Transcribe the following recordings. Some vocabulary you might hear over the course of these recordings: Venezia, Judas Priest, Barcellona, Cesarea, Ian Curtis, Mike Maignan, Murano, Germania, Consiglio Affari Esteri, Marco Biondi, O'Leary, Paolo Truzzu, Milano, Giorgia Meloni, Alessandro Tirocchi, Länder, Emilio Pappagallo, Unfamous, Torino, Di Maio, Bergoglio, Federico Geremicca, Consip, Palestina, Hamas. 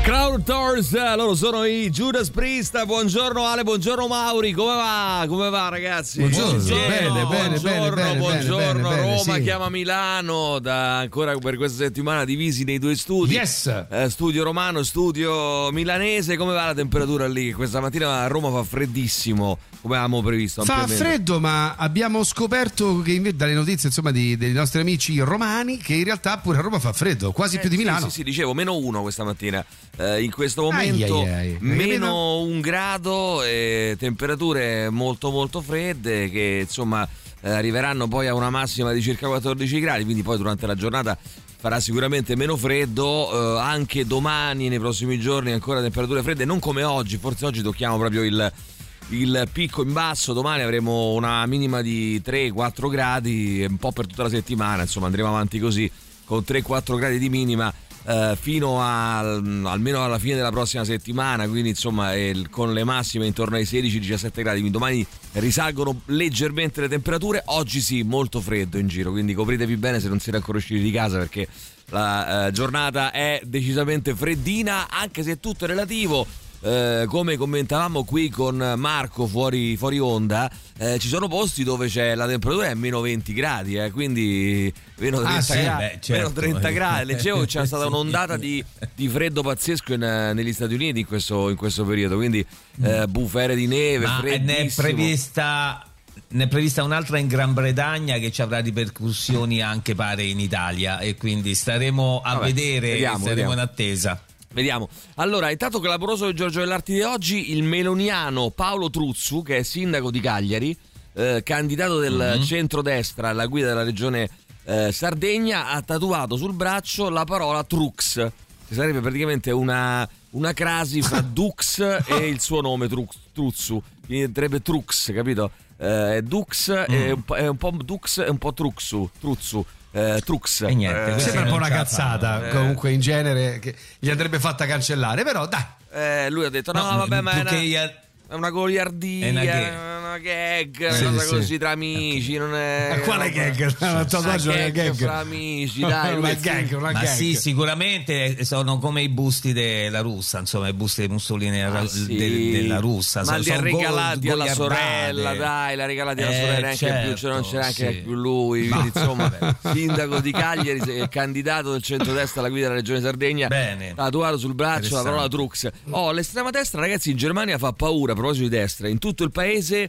Crowd Doors, loro sono i Judas Priest. Buongiorno Ale, buongiorno Mauri, come va? Come va ragazzi? Buongiorno, bene. Roma sì. Chiama Milano, da ancora per questa settimana divisi nei due studi. Yes. Studio romano, studio milanese. Come va la temperatura lì? Questa mattina a Roma fa freddissimo, come avevamo previsto. Fa freddo, ma abbiamo scoperto che invece dalle notizie insomma dei nostri amici romani che in realtà pure a Roma fa freddo, quasi più di Milano. Sì, dicevo -1 questa mattina. In questo momento meno un grado, temperature molto molto fredde che insomma arriveranno poi a una massima di circa 14 gradi, quindi poi durante la giornata farà sicuramente meno freddo, anche domani nei prossimi giorni ancora temperature fredde, non come oggi, forse oggi tocchiamo proprio il picco in basso, domani avremo una minima di 3-4 gradi, un po' per tutta la settimana, insomma andremo avanti così con 3-4 gradi di minima fino almeno alla fine della prossima settimana, quindi insomma con le massime intorno ai 16-17 gradi, quindi domani risalgono leggermente le temperature, oggi sì, molto freddo in giro, quindi copritevi bene se non siete ancora usciti di casa perché la giornata è decisamente freddina, anche se tutto è relativo. Come commentavamo qui con Marco fuori onda, ci sono posti dove c'è la temperatura è meno 20 gradi, quindi meno 30 meno 30 gradi. Leggevo che c'è stata un'ondata di freddo pazzesco negli Stati Uniti in questo periodo, quindi bufere di neve. Ma ne è prevista un'altra in Gran Bretagna che ci avrà ripercussioni anche pare in Italia, e quindi staremo a vedere, vediamo. In attesa. Vediamo. Allora, intanto clamoroso di Giorgio dell'Arti di oggi, il meloniano Paolo Truzzu, che è sindaco di Cagliari, candidato del centrodestra alla guida della regione Sardegna, ha tatuato sul braccio la parola Trux, che sarebbe praticamente una crasi fra Dux e il suo nome Truzzu, quindi diventerebbe Trux, capito? Dux è un po' Dux e un po' Truzzu. Trux e niente, sembra un po' una cazzata comunque in genere che gli andrebbe fatta cancellare, però dai, lui ha detto no vabbè, ma è una goliardia, è una gag, sì, una cosa così tra amici, okay. Non è quale gag? Una gag fra amici, dai, una gag. Sì, sicuramente sono come i busti della russa, insomma, i busti di Mussolini della russa, ma li ha regalati alla sorella, dai, l'ha regalati alla sorella, certo, più, cioè non c'era anche più lui, quindi, insomma, sindaco di Cagliari, candidato del centrodestra alla guida della regione Sardegna, tatuato sul braccio la parola Trux. L'estrema destra, ragazzi, in Germania fa paura. A proposito di destra, in tutto il paese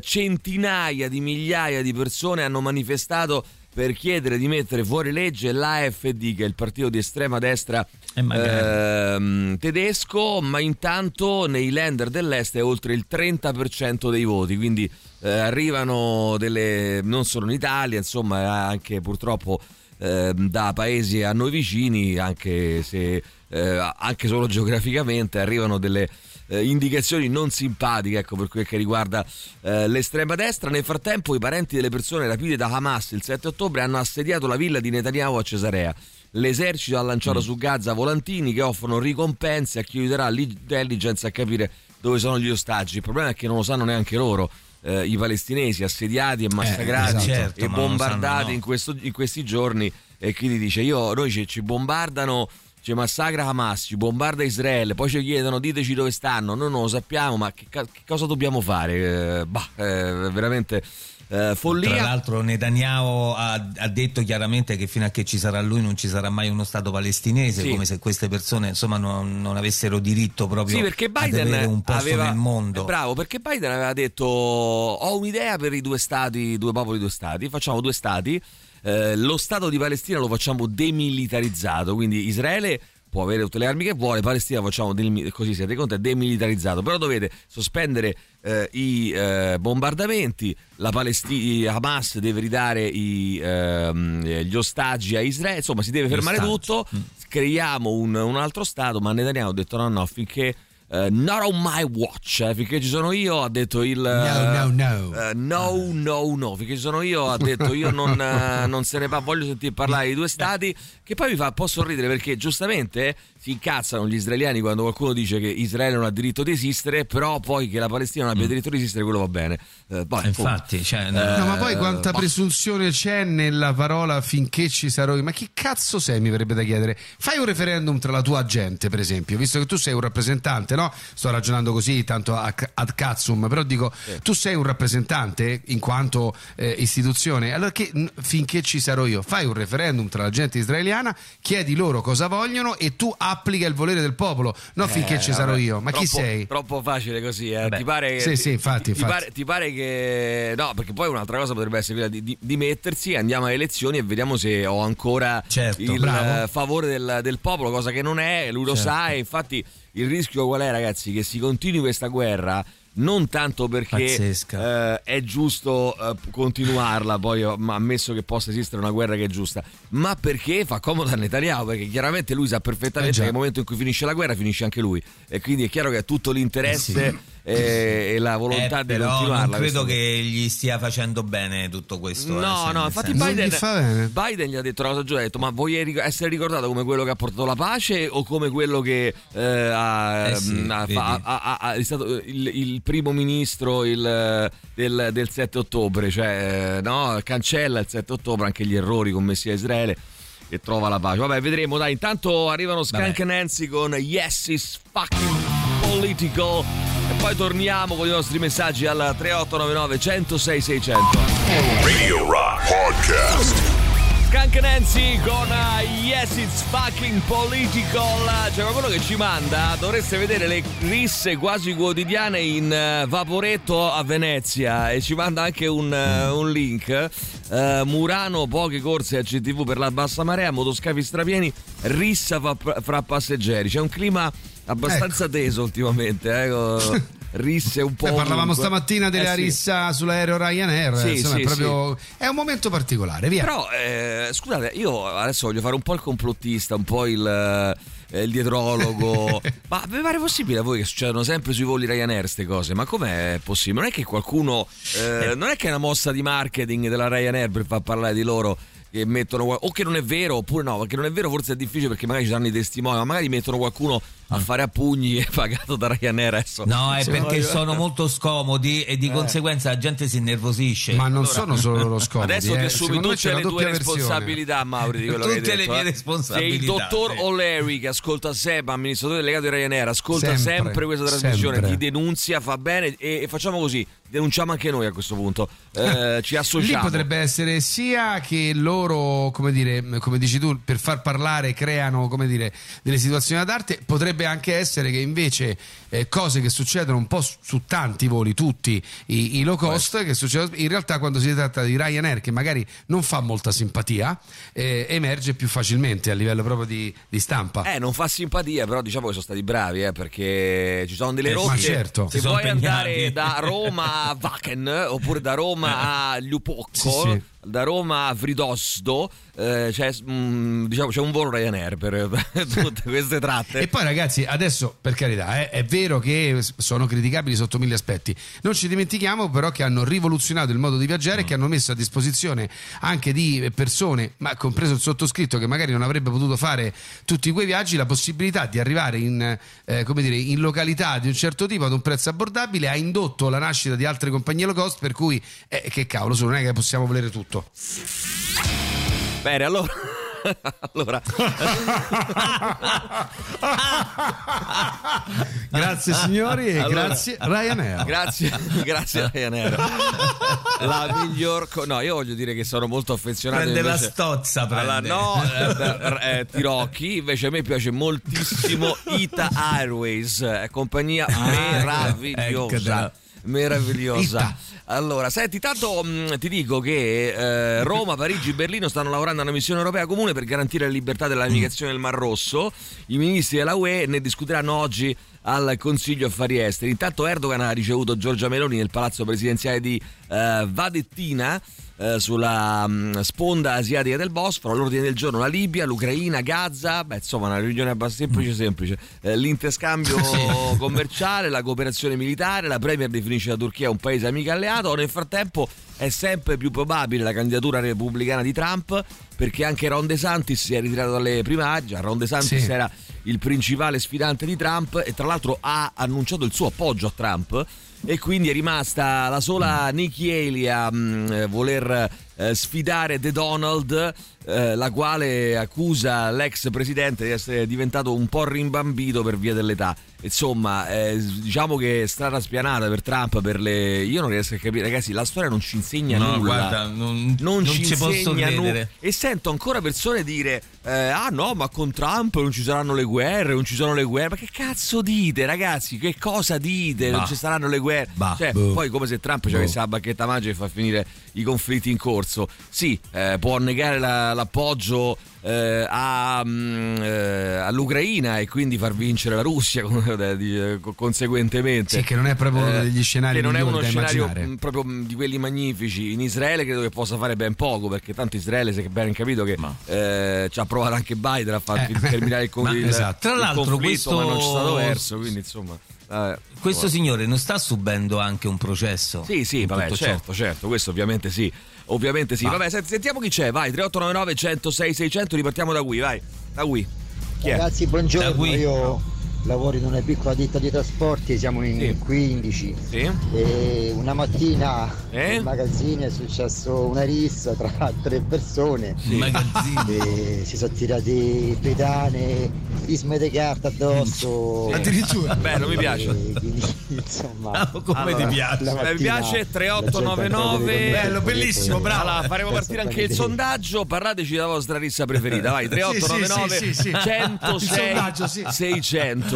centinaia di migliaia di persone hanno manifestato per chiedere di mettere fuori legge l'AfD, che è il partito di estrema destra tedesco, ma intanto nei Länder dell'Est è oltre il 30% dei voti, quindi arrivano delle, non solo in Italia, insomma, anche purtroppo da paesi a noi vicini, anche se anche solo geograficamente arrivano delle indicazioni non simpatiche, ecco, per quel che riguarda l'estrema destra. Nel frattempo i parenti delle persone rapite da Hamas il 7 ottobre hanno assediato la villa di Netanyahu a Cesarea. L'esercito ha lanciato su Gaza volantini che offrono ricompense a chi aiuterà l'intelligence a capire dove sono gli ostaggi. Il problema è che non lo sanno neanche loro, i palestinesi assediati e massacrati e bombardati in questi giorni, e quindi dice noi ci bombardano, ci massacra Hamas, ci bombarda Israele, poi ci chiedono diteci dove stanno, noi non lo sappiamo, ma che cosa dobbiamo fare? Veramente follia. Tra l'altro Netanyahu ha detto chiaramente che fino a che ci sarà lui non ci sarà mai uno stato palestinese, come se queste persone insomma non avessero diritto proprio perché Biden ad avere un posto nel mondo. Bravo, perché Biden aveva detto ho un'idea per i due stati, due popoli, due stati, facciamo due stati. Lo Stato di Palestina lo facciamo demilitarizzato, quindi Israele può avere tutte le armi che vuole, Palestina facciamo così, siete conto, è demilitarizzato, però dovete sospendere i bombardamenti, Hamas deve ridare gli ostaggi a Israele, insomma si deve fermare tutto, creiamo un altro Stato, ma Netanyahu ha detto no, finché Not on my watch, finché ci sono io, ha detto il no, finché ci sono io, ha detto io non se ne va, voglio sentire parlare di due stati, che poi mi fa un po' sorridere perché giustamente si incazzano gli israeliani quando qualcuno dice che Israele non ha diritto di esistere, però poi che la Palestina non abbia diritto di esistere, quello va bene. Poi, infatti, cioè, no, ma poi quanta presunzione c'è nella parola finché ci sarò io, ma chi cazzo sei, mi verrebbe da chiedere. Fai un referendum tra la tua gente, per esempio, visto che tu sei un rappresentante, no? Sto ragionando così, tanto ad cazzum, però dico, tu sei un rappresentante in quanto istituzione, allora che finché ci sarò io, fai un referendum tra la gente israeliana, chiedi loro cosa vogliono e tu applica il volere del popolo, no finché ci sarò io, ma troppo, chi sei? Troppo facile così, eh? Ti pare che, sì, infatti. Ti pare che no, perché poi un'altra cosa potrebbe essere quella di mettersi, andiamo alle elezioni e vediamo se ho ancora il favore del popolo, cosa che non è, lui lo sa, e infatti il rischio qual è, ragazzi? Che si continui questa guerra non tanto perché è giusto continuarla, poi ammesso che possa esistere una guerra che è giusta, ma perché fa comodo a Netanyahu, perché chiaramente lui sa perfettamente che nel momento in cui finisce la guerra finisce anche lui, e quindi è chiaro che è tutto l'interesse e la volontà di continuarla. Non credo che gli stia facendo bene tutto questo. No, infatti Biden gli ha detto una cosa giusta, ha detto ma vuoi essere ricordato come quello che ha portato la pace o come quello che è stato il primo ministro del 7 ottobre, cioè no, cancella il 7 ottobre anche gli errori commessi a Israele e trova la pace. Vabbè, vedremo, dai, intanto arrivano Skank Nancy con Yes is fucking political e poi torniamo con i nostri messaggi al 3899 106 600. Radio Rock Podcast. Skank Nancy con Yes it's fucking political. C'è qualcuno che ci manda, dovreste vedere le risse quasi quotidiane in vaporetto a Venezia, e ci manda anche un link. Murano, poche corse a CTV per la bassa marea, motoscafi strapieni, rissa fra passeggeri. C'è un clima abbastanza teso ultimamente, risse un po'. Parlavamo stamattina della rissa sull'aereo Ryanair, è proprio è un momento particolare, via. Però scusate, io adesso voglio fare un po' il complottista, un po' il dietrologo, ma vi pare possibile a voi che succedono sempre sui voli Ryanair queste cose? Ma com'è possibile? Non è che qualcuno non è che è una mossa di marketing della Ryanair per far parlare di loro, che mettono, o che non è vero, oppure no, perché non è vero forse è difficile perché magari ci saranno i testimoni, ma magari mettono qualcuno a fare a pugni e pagato da Ryanair adesso. No, è perché sono molto scomodi e di conseguenza la gente si innervosisce. Ma non sono solo loro scomodi. Adesso ti assumi tutte le tue responsabilità, Mauri, di quello tutte che hai detto. Tutte le mie responsabilità. E il dottor O'Leary, che ascolta sempre, amministratore delegato di Ryanair, ascolta sempre questa trasmissione, ti denunzia, fa bene, e facciamo così, denunciamo anche noi a questo punto. Ci associamo. Lì potrebbe essere sia che loro, come dici tu, per far parlare creano, delle situazioni d'arte, potrebbe anche essere che invece cose che succedono un po' su tanti voli, tutti i low cost, che succedono in realtà quando si tratta di Ryanair, che magari non fa molta simpatia, emerge più facilmente a livello proprio di stampa. Non fa simpatia, però diciamo che sono stati bravi, perché ci sono delle rotte. Se vuoi andare da Roma a Wacken oppure da Roma a Liupocco, da Roma a Fridosdo, c'è un volo Ryanair per tutte queste tratte. E poi, ragazzi, adesso, per carità, è vero che sono criticabili sotto mille aspetti, non ci dimentichiamo però che hanno rivoluzionato il modo di viaggiare, che hanno messo a disposizione anche di persone, ma compreso il sottoscritto, che magari non avrebbe potuto fare tutti quei viaggi, la possibilità di arrivare in località di un certo tipo ad un prezzo abbordabile. Ha indotto la nascita di altre compagnie low cost, per cui che cavolo, non è che possiamo volere tutto. Bene, allora. Grazie signori, e grazie Ryanair. Grazie Ryanair. La miglior no, io voglio dire che sono molto affezionato. Prende invece... la stozza, prende. Tirocchi, invece a me piace moltissimo Ita Airways, compagnia meravigliosa. Allora, senti, tanto ti dico che Roma, Parigi e Berlino stanno lavorando a una missione europea comune per garantire la libertà della navigazione del Mar Rosso. I ministri della UE ne discuteranno oggi al Consiglio Affari Esteri. Intanto Erdogan ha ricevuto Giorgia Meloni nel palazzo presidenziale di Vadettina, sulla sponda asiatica del Bosforo. All'ordine del giorno la Libia, l'Ucraina, Gaza, insomma una riunione abbastanza semplice, l'interscambio commerciale, la cooperazione militare. La Premier definisce la Turchia un paese amico alleato. Nel frattempo è sempre più probabile la candidatura repubblicana di Trump, perché anche Ron De Santis si è ritirato dalle primarie. Ron De Santis era il principale sfidante di Trump e tra l'altro ha annunciato il suo appoggio a Trump, e quindi è rimasta la sola Nikki Haley a voler sfidare The Donald, la quale accusa l'ex presidente di essere diventato un po' rimbambito per via dell'età. Insomma, diciamo che strada spianata per Trump, per le... Io non riesco a capire, ragazzi, la storia non ci insegna nulla. Guarda, non ci posso credere. E sento ancora persone dire ah no, ma con Trump non ci saranno le guerre, non ci sono le guerre. Ma che cazzo dite, ragazzi? Che cosa dite? Non ci saranno le guerre. Poi come se Trump ci avesse la bacchetta magica e fa finire i conflitti in corso. Sì, può negare l'appoggio all'Ucraina e quindi far vincere la Russia conseguentemente. Sì, che non è proprio degli scenari che non è uno scenario proprio di quelli magnifici. In Israele credo che possa fare ben poco, perché tanto Israele, se ben capito, che ci ha provato anche Biden a far terminare il conflitto, tra l'altro il conflitto, questo... ma non c'è stato verso, quindi insomma questo signore non sta subendo anche un processo? Sì, vabbè, certo, questo ovviamente sì. Vabbè, sentiamo chi c'è, vai. 3899 106 600, ripartiamo da qui, vai. Da qui. Chi ragazzi, è? Buongiorno, io lavoro in una piccola ditta di trasporti, siamo in 15. Sì. E una mattina nel magazzino è successo una rissa tra tre persone. E si sono tirati pedane, prisme di carta addosso. Addirittura. Beh, non mi piace. Insomma, come ti piace? Mi piace 3899. Bello, bellissimo, bravo. Faremo partire anche il sondaggio. Parlateci della vostra rissa preferita. Vai, 3899 106 600.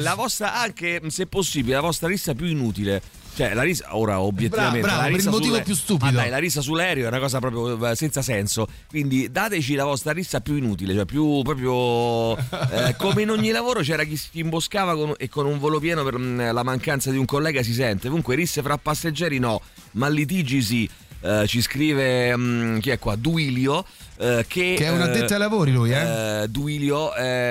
La vostra, anche se possibile, la vostra rissa più inutile. Cioè la rissa, ora obiettivamente la rissa per il motivo più stupido. Dai, la rissa sull'aereo è una cosa proprio senza senso. Quindi dateci la vostra rissa più inutile, cioè più proprio come in ogni lavoro c'era chi si imboscava con un volo pieno per la mancanza di un collega, si sente. Comunque risse fra passeggeri no, ma litigi sì. Ci scrive chi è qua? Duilio, che è un addetto ai lavori lui, Duilio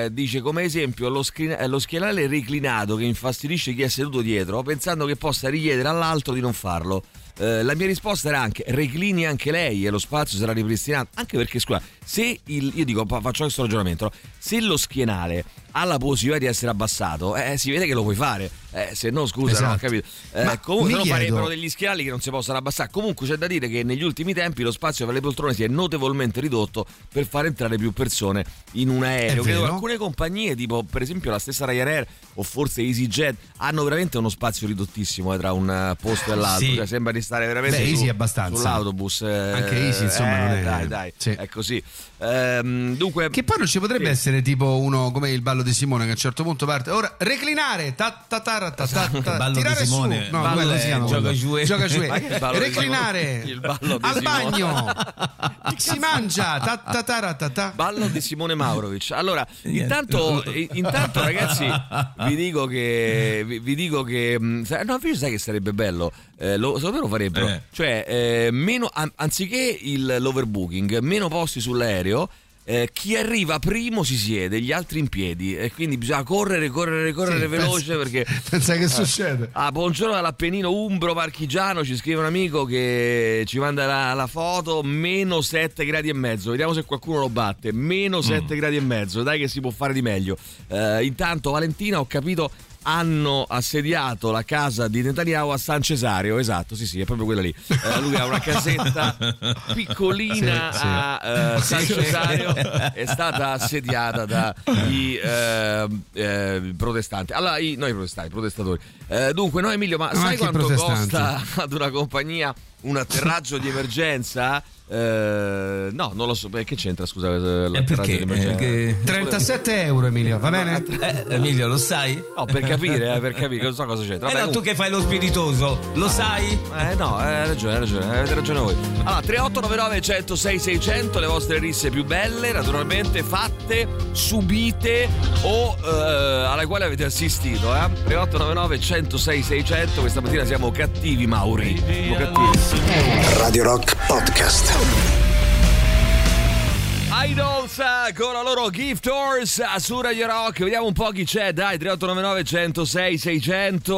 dice come esempio lo schienale reclinato che infastidisce chi è seduto dietro pensando che possa richiedere all'altro di non farlo. La mia risposta era anche reclini anche lei e lo spazio sarà ripristinato, anche perché scusa, se io dico, faccio questo ragionamento, no? Se lo schienale ha la possibilità di essere abbassato, si vede che lo puoi fare, se no scusa, esatto. No, capito? Comunque non farebbero degli schienali che non si possono abbassare. Comunque c'è da dire che negli ultimi tempi lo spazio per le poltrone si è notevolmente ridotto per far entrare più persone in un aereo. Credo che alcune compagnie, tipo per esempio la stessa Ryanair o forse EasyJet, hanno veramente uno spazio ridottissimo tra un posto e l'altro, cioè, sembra di stare veramente Easy abbastanza sull'autobus, anche Easy insomma non è... dai sì. È così. Dunque, che poi non ci potrebbe essere tipo uno come il ballo di Simone, che a un certo punto parte ora reclinare tirare su, no, quello si chiama gioca reclinare il ballo al bagno si mangia ballo di Simone Maurovic. Allora intanto ragazzi vi dico che no, io sai che sarebbe bello, lo farebbero, cioè meno, anziché l'overbooking, meno posti sull'aereo. Chi arriva primo si siede, gli altri in piedi, e quindi bisogna correre veloce, perché pensa che succede. Buongiorno dall'Appennino Umbro Marchigiano, ci scrive un amico che ci manda la foto. Meno 7 gradi e mezzo, vediamo se qualcuno lo batte. Meno 7 gradi e mezzo, dai che si può fare di meglio. Intanto Valentina, ho capito, hanno assediato la casa di Netanyahu a San Cesareo. Esatto, sì, è proprio quella lì. Lui ha una casetta piccolina a San Cesareo, è stata assediata dai protestanti. Allora, noi protestatori. Dunque, no Emilio, ma sai quanto costa ad una compagnia un atterraggio di emergenza? No, non lo so. Che c'entra, scusa, perché? 37 euro, Emilio, va bene? Emilio, lo sai? No, per capire, non so cosa c'entra. Vabbè, no, tu che fai lo spiritoso, lo sai? No, hai ragione, avete ragione voi. Allora, 3899 106 600, le vostre risse più belle, naturalmente fatte, subite o alla quale avete assistito, 3899 106 600, questa mattina siamo cattivi, Mauri. Siamo cattivi. Radio Rock Podcast. Idols con la loro Gift Horse su Radio Rock. Vediamo un po' chi c'è, dai. 3899 106 600.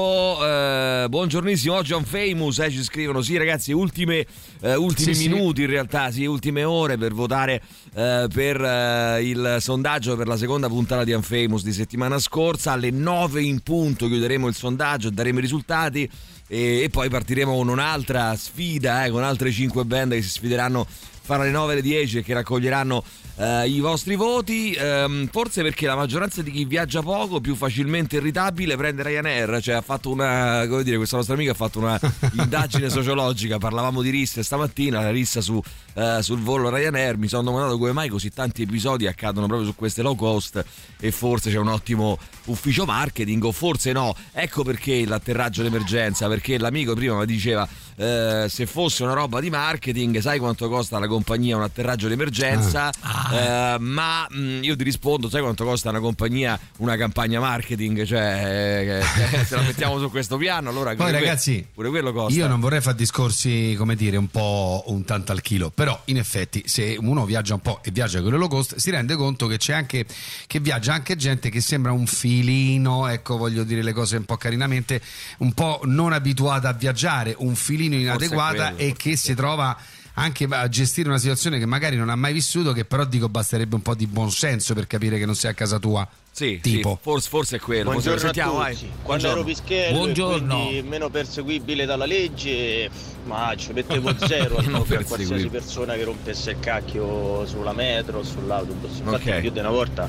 Buongiornissimo, oggi Unfamous, ci scrivono. Sì ragazzi, ultimi minuti, sì. In realtà sì, ultime ore per votare per il sondaggio per la seconda puntata di Unfamous di settimana scorsa. Alle 9 in punto chiuderemo il sondaggio, daremo i risultati e poi partiremo con un'altra sfida, con altre 5 band che si sfideranno fra le 9 e le 10 e che raccoglieranno i vostri voti, forse perché la maggioranza di chi viaggia poco, più facilmente irritabile, prende Ryanair. Cioè, ha fatto una, come dire, questa nostra amica ha fatto una indagine sociologica. Parlavamo di rissa stamattina, la rissa sul volo Ryanair. Mi sono domandato come mai così tanti episodi accadono proprio su queste low cost, e forse c'è un ottimo ufficio marketing, o forse no. Ecco perché l'atterraggio d'emergenza, perché l'amico prima mi diceva se fosse una roba di marketing, sai quanto costa la compagnia un atterraggio d'emergenza? Io ti rispondo, sai quanto costa una compagnia una campagna marketing? Cioè se la mettiamo su questo piano, allora poi ragazzi pure quello costa. Io non vorrei fare discorsi, come dire, un po' un tanto al chilo, però in effetti se uno viaggia un po' e viaggia con le low cost si rende conto che c'è anche che viaggia anche gente che sembra un filino, ecco, voglio dire le cose un po' carinamente, un po' non abituata a viaggiare, un filino inadeguata, e che si trova anche a gestire una situazione che magari non ha mai vissuto, che però dico basterebbe un po' di buonsenso per capire che non sei a casa tua. Sì, tipo. Sì, forse è quello. Buongiorno, sentiamo, a tutti. Quando ero pischello e meno perseguibile dalla legge, ma ci mettevo zero a qualsiasi persona che rompesse il cacchio sulla metro o sull'autobus. Infatti più di una volta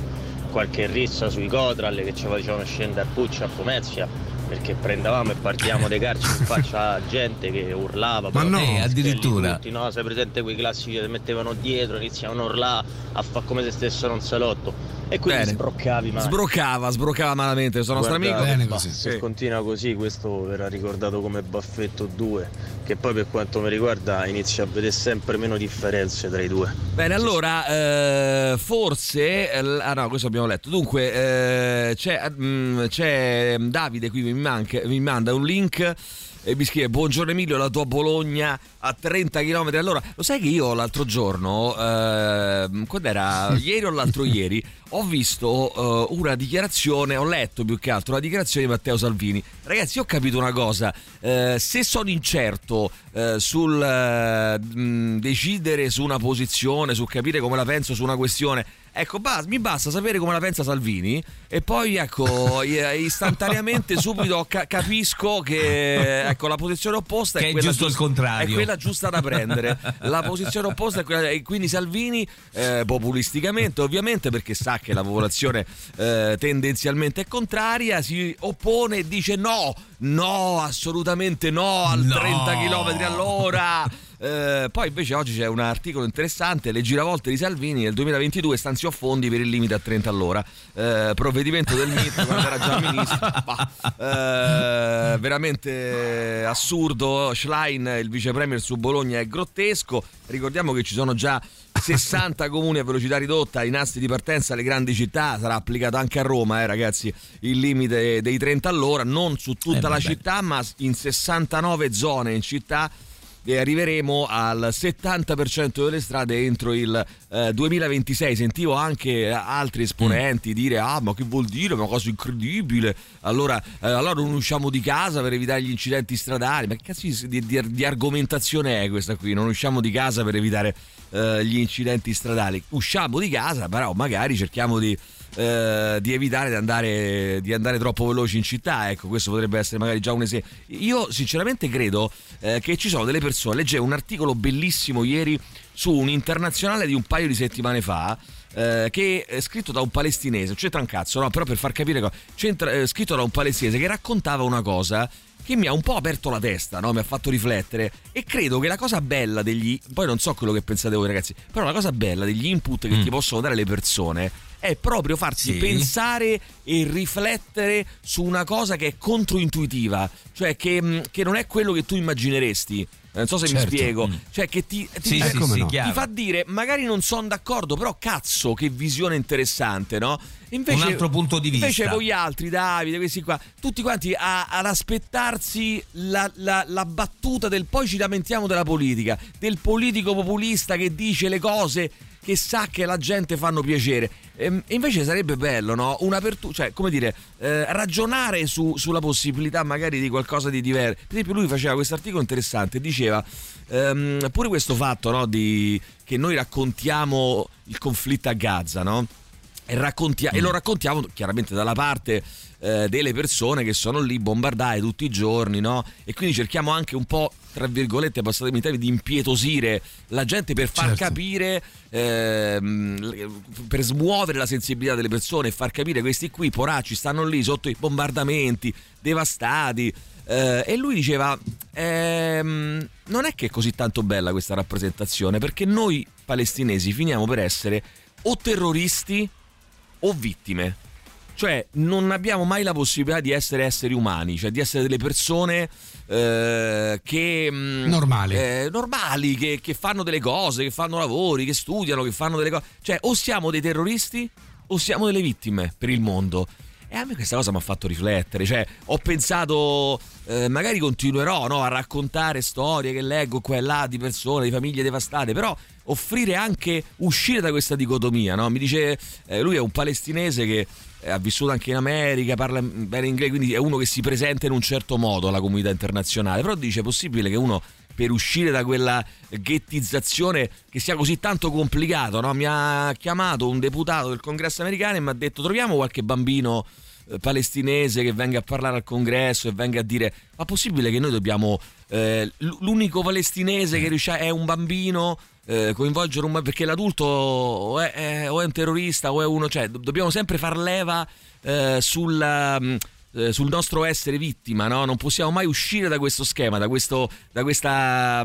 qualche rissa sui Cotral che ci facevano scendere a Puccia, a Pomezia, perché prendevamo e partiamo dei carceri in faccia a gente che urlava. Ma no, addirittura tutti, no, sei presente quei classici che mettevano dietro, iniziavano a urlare, a fare come se stessero un salotto, e quindi sbroccava malamente questo nostro amico. Bene, così. Se continua così questo verrà ricordato come Baffetto 2, che poi per quanto mi riguarda inizia a vedere sempre meno differenze tra i due. Bene, allora forse no, questo abbiamo letto. Dunque c'è Davide qui, mi manda un link e mi scrive: buongiorno Emilio, la tua Bologna a 30 km all'ora. Lo sai che io l'altro giorno, quando era ieri o l'altro ieri, ho visto una dichiarazione, ho letto più che altro la dichiarazione di Matteo Salvini. Ragazzi, ho capito una cosa, se sono incerto sul decidere su una posizione, sul capire come la penso su una questione, ecco, mi basta sapere come la pensa Salvini e poi ecco istantaneamente subito capisco che ecco la posizione opposta che è quella giusto, il contrario è quella giusta da prendere. La posizione opposta è quella, e quindi Salvini populisticamente, ovviamente, perché sa che la popolazione tendenzialmente è contraria, si oppone e dice no, assolutamente no al 30 km all'ora. Poi invece oggi c'è un articolo interessante: le giravolte di Salvini nel 2022 stanziò fondi per il limite a 30 all'ora, provvedimento del MIT quando era già ministro. Veramente assurdo. Schlein, il vicepremier su Bologna, è grottesco. Ricordiamo che ci sono già 60 comuni a velocità ridotta in assi di partenza alle grandi città. Sarà applicato anche a Roma, ragazzi, il limite dei 30 all'ora, non su tutta la città, ma in 69 zone in città. E arriveremo al 70% delle strade entro il 2026. Sentivo anche altri esponenti dire: ma che vuol dire? Una cosa incredibile. Allora non usciamo di casa per evitare gli incidenti stradali. Ma che cazzo di argomentazione è questa qui? Non usciamo di casa per evitare gli incidenti stradali. Usciamo di casa, però magari cerchiamo di evitare di andare troppo veloci in città. Ecco, questo potrebbe essere magari già un esempio. Io sinceramente credo che ci sono delle persone, leggevo un articolo bellissimo ieri su un internazionale di un paio di settimane fa, che è scritto da un palestinese, c'entra un cazzo, no? Però per far capire cosa, scritto da un palestinese che raccontava una cosa che mi ha un po' aperto la testa, no? Mi ha fatto riflettere, e credo che la cosa bella degli, poi non so quello che pensate voi ragazzi, però la cosa bella degli input che ti possono dare le persone è proprio farsi pensare e riflettere su una cosa che è controintuitiva, cioè che non è quello che tu immagineresti. Non so se mi spiego, cioè che ti fa dire magari non sono d'accordo, però cazzo che visione interessante, no? Invece, un altro punto di vista. Invece voi altri, Davide, questi qua, tutti quanti ad aspettarsi la battuta del poi ci lamentiamo della politica, del politico populista che dice le cose che sa che la gente fanno piacere. E invece sarebbe bello, no? Cioè, come dire, ragionare sulla possibilità magari di qualcosa di diverso. Per esempio, lui faceva questo articolo interessante, diceva pure questo fatto, no? Che noi raccontiamo il conflitto a Gaza, no? E lo raccontiamo chiaramente dalla parte delle persone che sono lì bombardate tutti i giorni, no? E quindi cerchiamo anche un po', tra virgolette, passatemi in termini, di impietosire la gente per far capire, per smuovere la sensibilità delle persone e far capire questi qui poracci stanno lì sotto i bombardamenti, devastati. E lui diceva non è che è così tanto bella questa rappresentazione, perché noi palestinesi finiamo per essere o terroristi o vittime, cioè non abbiamo mai la possibilità di essere esseri umani, cioè di essere delle persone normali, che fanno delle cose, che fanno lavori, che studiano, che fanno delle cose, cioè o siamo dei terroristi o siamo delle vittime per il mondo. E a me questa cosa mi ha fatto riflettere, cioè ho pensato magari continuerò, no, a raccontare storie che leggo qua e là di persone, di famiglie devastate, però offrire anche, uscire da questa dicotomia, no? Mi dice, lui è un palestinese che ha vissuto anche in America, parla bene inglese, quindi è uno che si presenta in un certo modo alla comunità internazionale, però dice è possibile che uno, per uscire da quella ghettizzazione, che sia così tanto complicato, no? Mi ha chiamato un deputato del congresso americano e mi ha detto troviamo qualche bambino palestinese che venga a parlare al congresso e venga a dire ma possibile che noi dobbiamo l'unico palestinese che riesce è un bambino, coinvolgere un bambino, perché l'adulto o è un terrorista o è uno, cioè dobbiamo sempre far leva sul nostro essere vittima, no? Non possiamo mai uscire da questo schema, da questa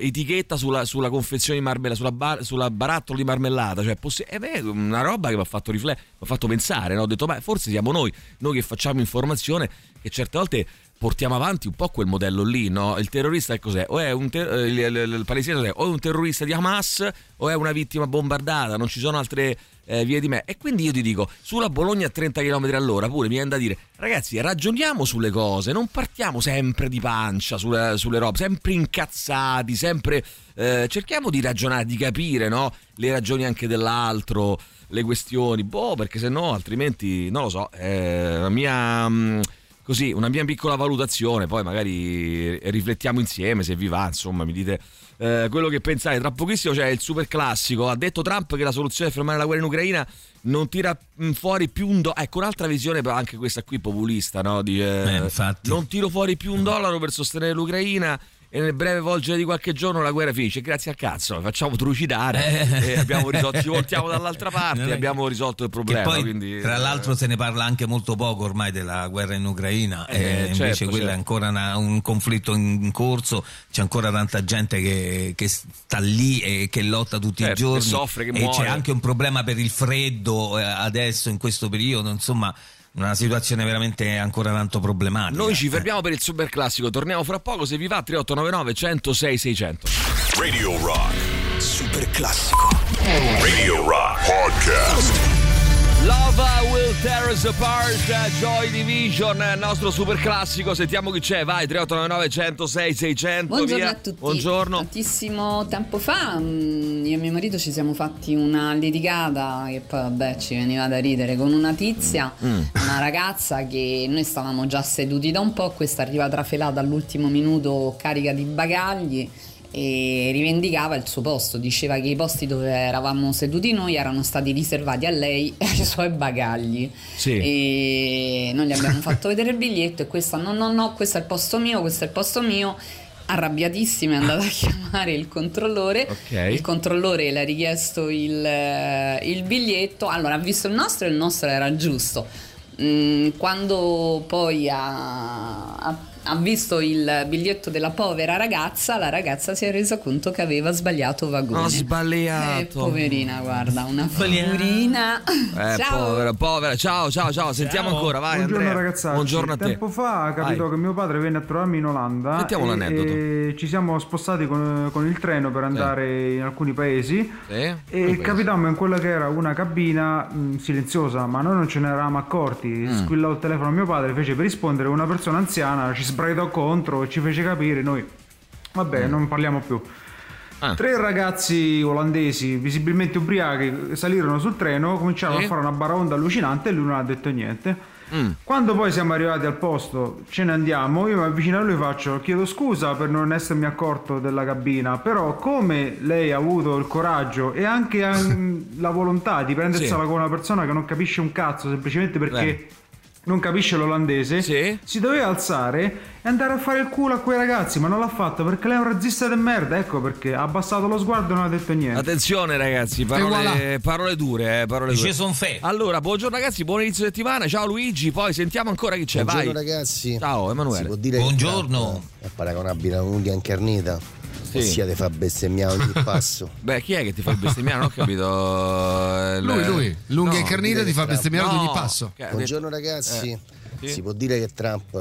etichetta sulla confezione di marmellata, sulla barattola di marmellata, cioè è una roba che mi ha fatto riflettere, mi ha fatto pensare, no? Ho detto beh, forse siamo noi che facciamo informazione, che certe volte portiamo avanti un po' quel modello lì, no? Il terrorista cos'è? O è il palestinese o è un terrorista di Hamas o è una vittima bombardata, non ci sono altre vie di me. E quindi io ti dico, sulla Bologna a 30 km all'ora pure mi viene da dire ragazzi, ragioniamo sulle cose, non partiamo sempre di pancia sulle robe, sempre incazzati, sempre cerchiamo di ragionare, di capire, no? Le ragioni anche dell'altro, le questioni, perché se no altrimenti non lo so, la mia... Così, una mia piccola valutazione, poi magari riflettiamo insieme se vi va, insomma, mi dite quello che pensate. Tra pochissimo c'è il super classico, ha detto Trump che la soluzione è fermare la guerra in Ucraina, non tira fuori più un dollaro, ecco un'altra visione anche questa qui populista, no? Non tiro fuori più un $1 per sostenere l'Ucraina e nel breve volgere di qualche giorno la guerra finisce, grazie al cazzo, facciamo trucidare e abbiamo risolto, ci voltiamo dall'altra parte e abbiamo risolto il problema. Poi, quindi, tra l'altro se ne parla anche molto poco ormai della guerra in Ucraina, invece quella è ancora un conflitto in corso, c'è ancora tanta gente che sta lì e che lotta tutti i giorni, che soffre, che muore. C'è anche un problema per il freddo adesso in questo periodo, insomma una situazione veramente ancora tanto problematica. Noi ci fermiamo per il super classico, torniamo fra poco se vi va. 3899 106 600 Radio Rock Super Classico. Radio Rock Podcast. Love Will Tear Us Apart, Joy Division, nostro super classico. Sentiamo chi c'è, vai. 3899 106 600 Buongiorno a tutti. Buongiorno. Tantissimo tempo fa io e mio marito ci siamo fatti una litigata che poi vabbè ci veniva da ridere, con una tizia, una ragazza che noi stavamo già seduti da un po', questa arriva trafelata all'ultimo minuto carica di bagagli e rivendicava il suo posto, diceva che i posti dove eravamo seduti noi erano stati riservati a lei e ai suoi bagagli, e noi gli abbiamo fatto vedere il biglietto e questa no, questo è il posto mio, questo è il posto mio, arrabbiatissima è andata a chiamare il controllore, okay. Il controllore le ha richiesto il biglietto, allora ha visto il nostro era giusto, quando poi ha visto il biglietto della povera ragazza, la ragazza si è resa conto che aveva sbagliato vagone. Sbagliato. Poverina, guarda, una poverina. Ciao. Povera. Ciao. Sentiamo ancora, vai. Buongiorno Andrea. Ragazzacci. Buongiorno a te. Tempo fa capitò che mio padre venne a trovarmi in Olanda. Sentiamo l'aneddoto. E ci siamo spostati con il treno per andare in alcuni paesi. Sì. E capitammo in quella che era una cabina silenziosa, ma noi non ce ne eravamo accorti. Squillò il telefono a mio padre, fece per rispondere una persona anziana, ci sbraitò contro e ci fece capire, noi vabbè non parliamo più. Tre ragazzi olandesi visibilmente ubriachi salirono sul treno, cominciarono a fare una baraonda allucinante e lui non ha detto niente. Quando poi siamo arrivati al posto, ce ne andiamo, io mi avvicino a lui e chiedo scusa per non essermi accorto della cabina, però come lei ha avuto il coraggio e anche la volontà di prendersela con una persona che non capisce un cazzo semplicemente perché non capisce l'olandese, si doveva alzare e andare a fare il culo a quei ragazzi, ma non l'ha fatto perché lei è un razzista di merda, ecco perché ha abbassato lo sguardo e non ha detto niente. Attenzione ragazzi, parole dure, parole dure. Allora, buongiorno ragazzi, buon inizio settimana, ciao Luigi, poi sentiamo ancora chi c'è, buongiorno vai. Buongiorno ragazzi. Ciao Emanuele. Si può dire buongiorno. È paragonabile a un'unghia incarnita. Ossia ti fa bestemmiare ogni passo. Beh, chi è che ti fa bestemmiare? Non ho capito. Lui. L'unghia incarnita ti fa bestemmiare ad ogni passo. Buongiorno ragazzi. Sì. Si può dire che Trump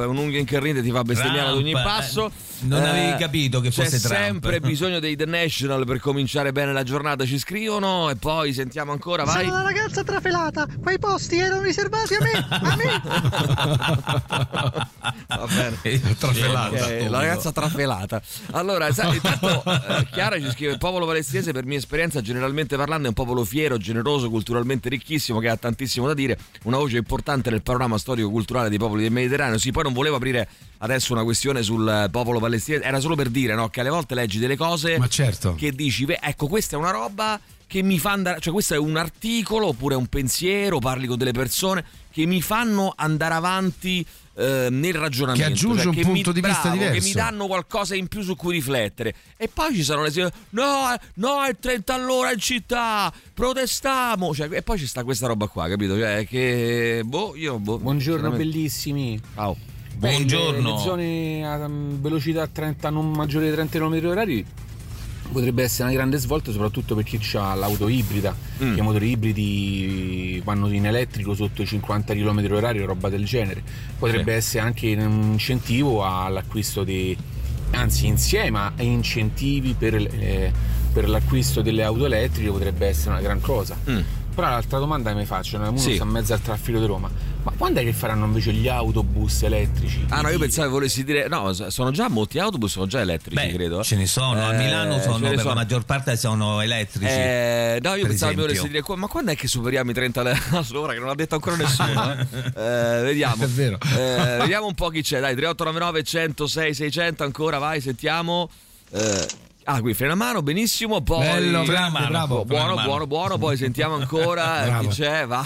è un'unghia incarnita, ti fa bestemmiare ad ogni passo. Non avevi capito che fosse Trump. C'è sempre bisogno dei The National per cominciare bene la giornata, ci scrivono. E poi sentiamo ancora, vai. Sono una ragazza trafelata, quei posti erano riservati a me. Va bene, trafelata. Okay. La ragazza trafelata. Allora, sai, intanto Chiara ci scrive: il popolo palestinese, per mia esperienza generalmente parlando, è un popolo fiero, generoso, culturalmente ricchissimo, che ha tantissimo da dire, una voce importante nel panorama storico-culturale dei popoli del Mediterraneo. Sì, poi non volevo aprire adesso una questione sul popolo palestinese, era solo per dire, no, che alle volte leggi delle cose che dici, ecco, questa è una roba che mi fa andare, cioè questo è un articolo oppure un pensiero, parli con delle persone che mi fanno andare avanti nel ragionamento, che aggiunge un punto di vista diverso, che mi danno qualcosa in più su cui riflettere. E poi ci sono le no è 30 all'ora in città, protestiamo, cioè, e poi ci sta questa roba qua, capito? Cioè che buongiorno bellissimi. Ciao. Buongiorno. Le zone a velocità 30 non maggiore di 30 km/h potrebbe essere una grande svolta, soprattutto per chi ha l'auto ibrida, che i motori ibridi vanno in elettrico sotto i 50 km/h o roba del genere. Potrebbe essere anche un incentivo all'acquisto insieme a incentivi per l'acquisto delle auto elettriche, potrebbe essere una gran cosa. Però l'altra domanda che mi faccio, uno sta in mezzo al traffico di Roma, ma quando è che faranno invece gli autobus elettrici? Ah no, io pensavo volessi dire, no, sono già molti autobus, sono già elettrici, credo. Ce ne sono, a Milano sono. La maggior parte sono elettrici. No, io pensavo che volessi dire, ma quando è che superiamo i 30 all'ora, che non l'ha detto ancora nessuno? Vediamo. È vero. Vediamo un po' chi c'è, dai, 3899 106 600 ancora, vai, sentiamo. Qui frena a mano, benissimo. Poi bello, bravo, buono. Poi sentiamo ancora chi c'è, va.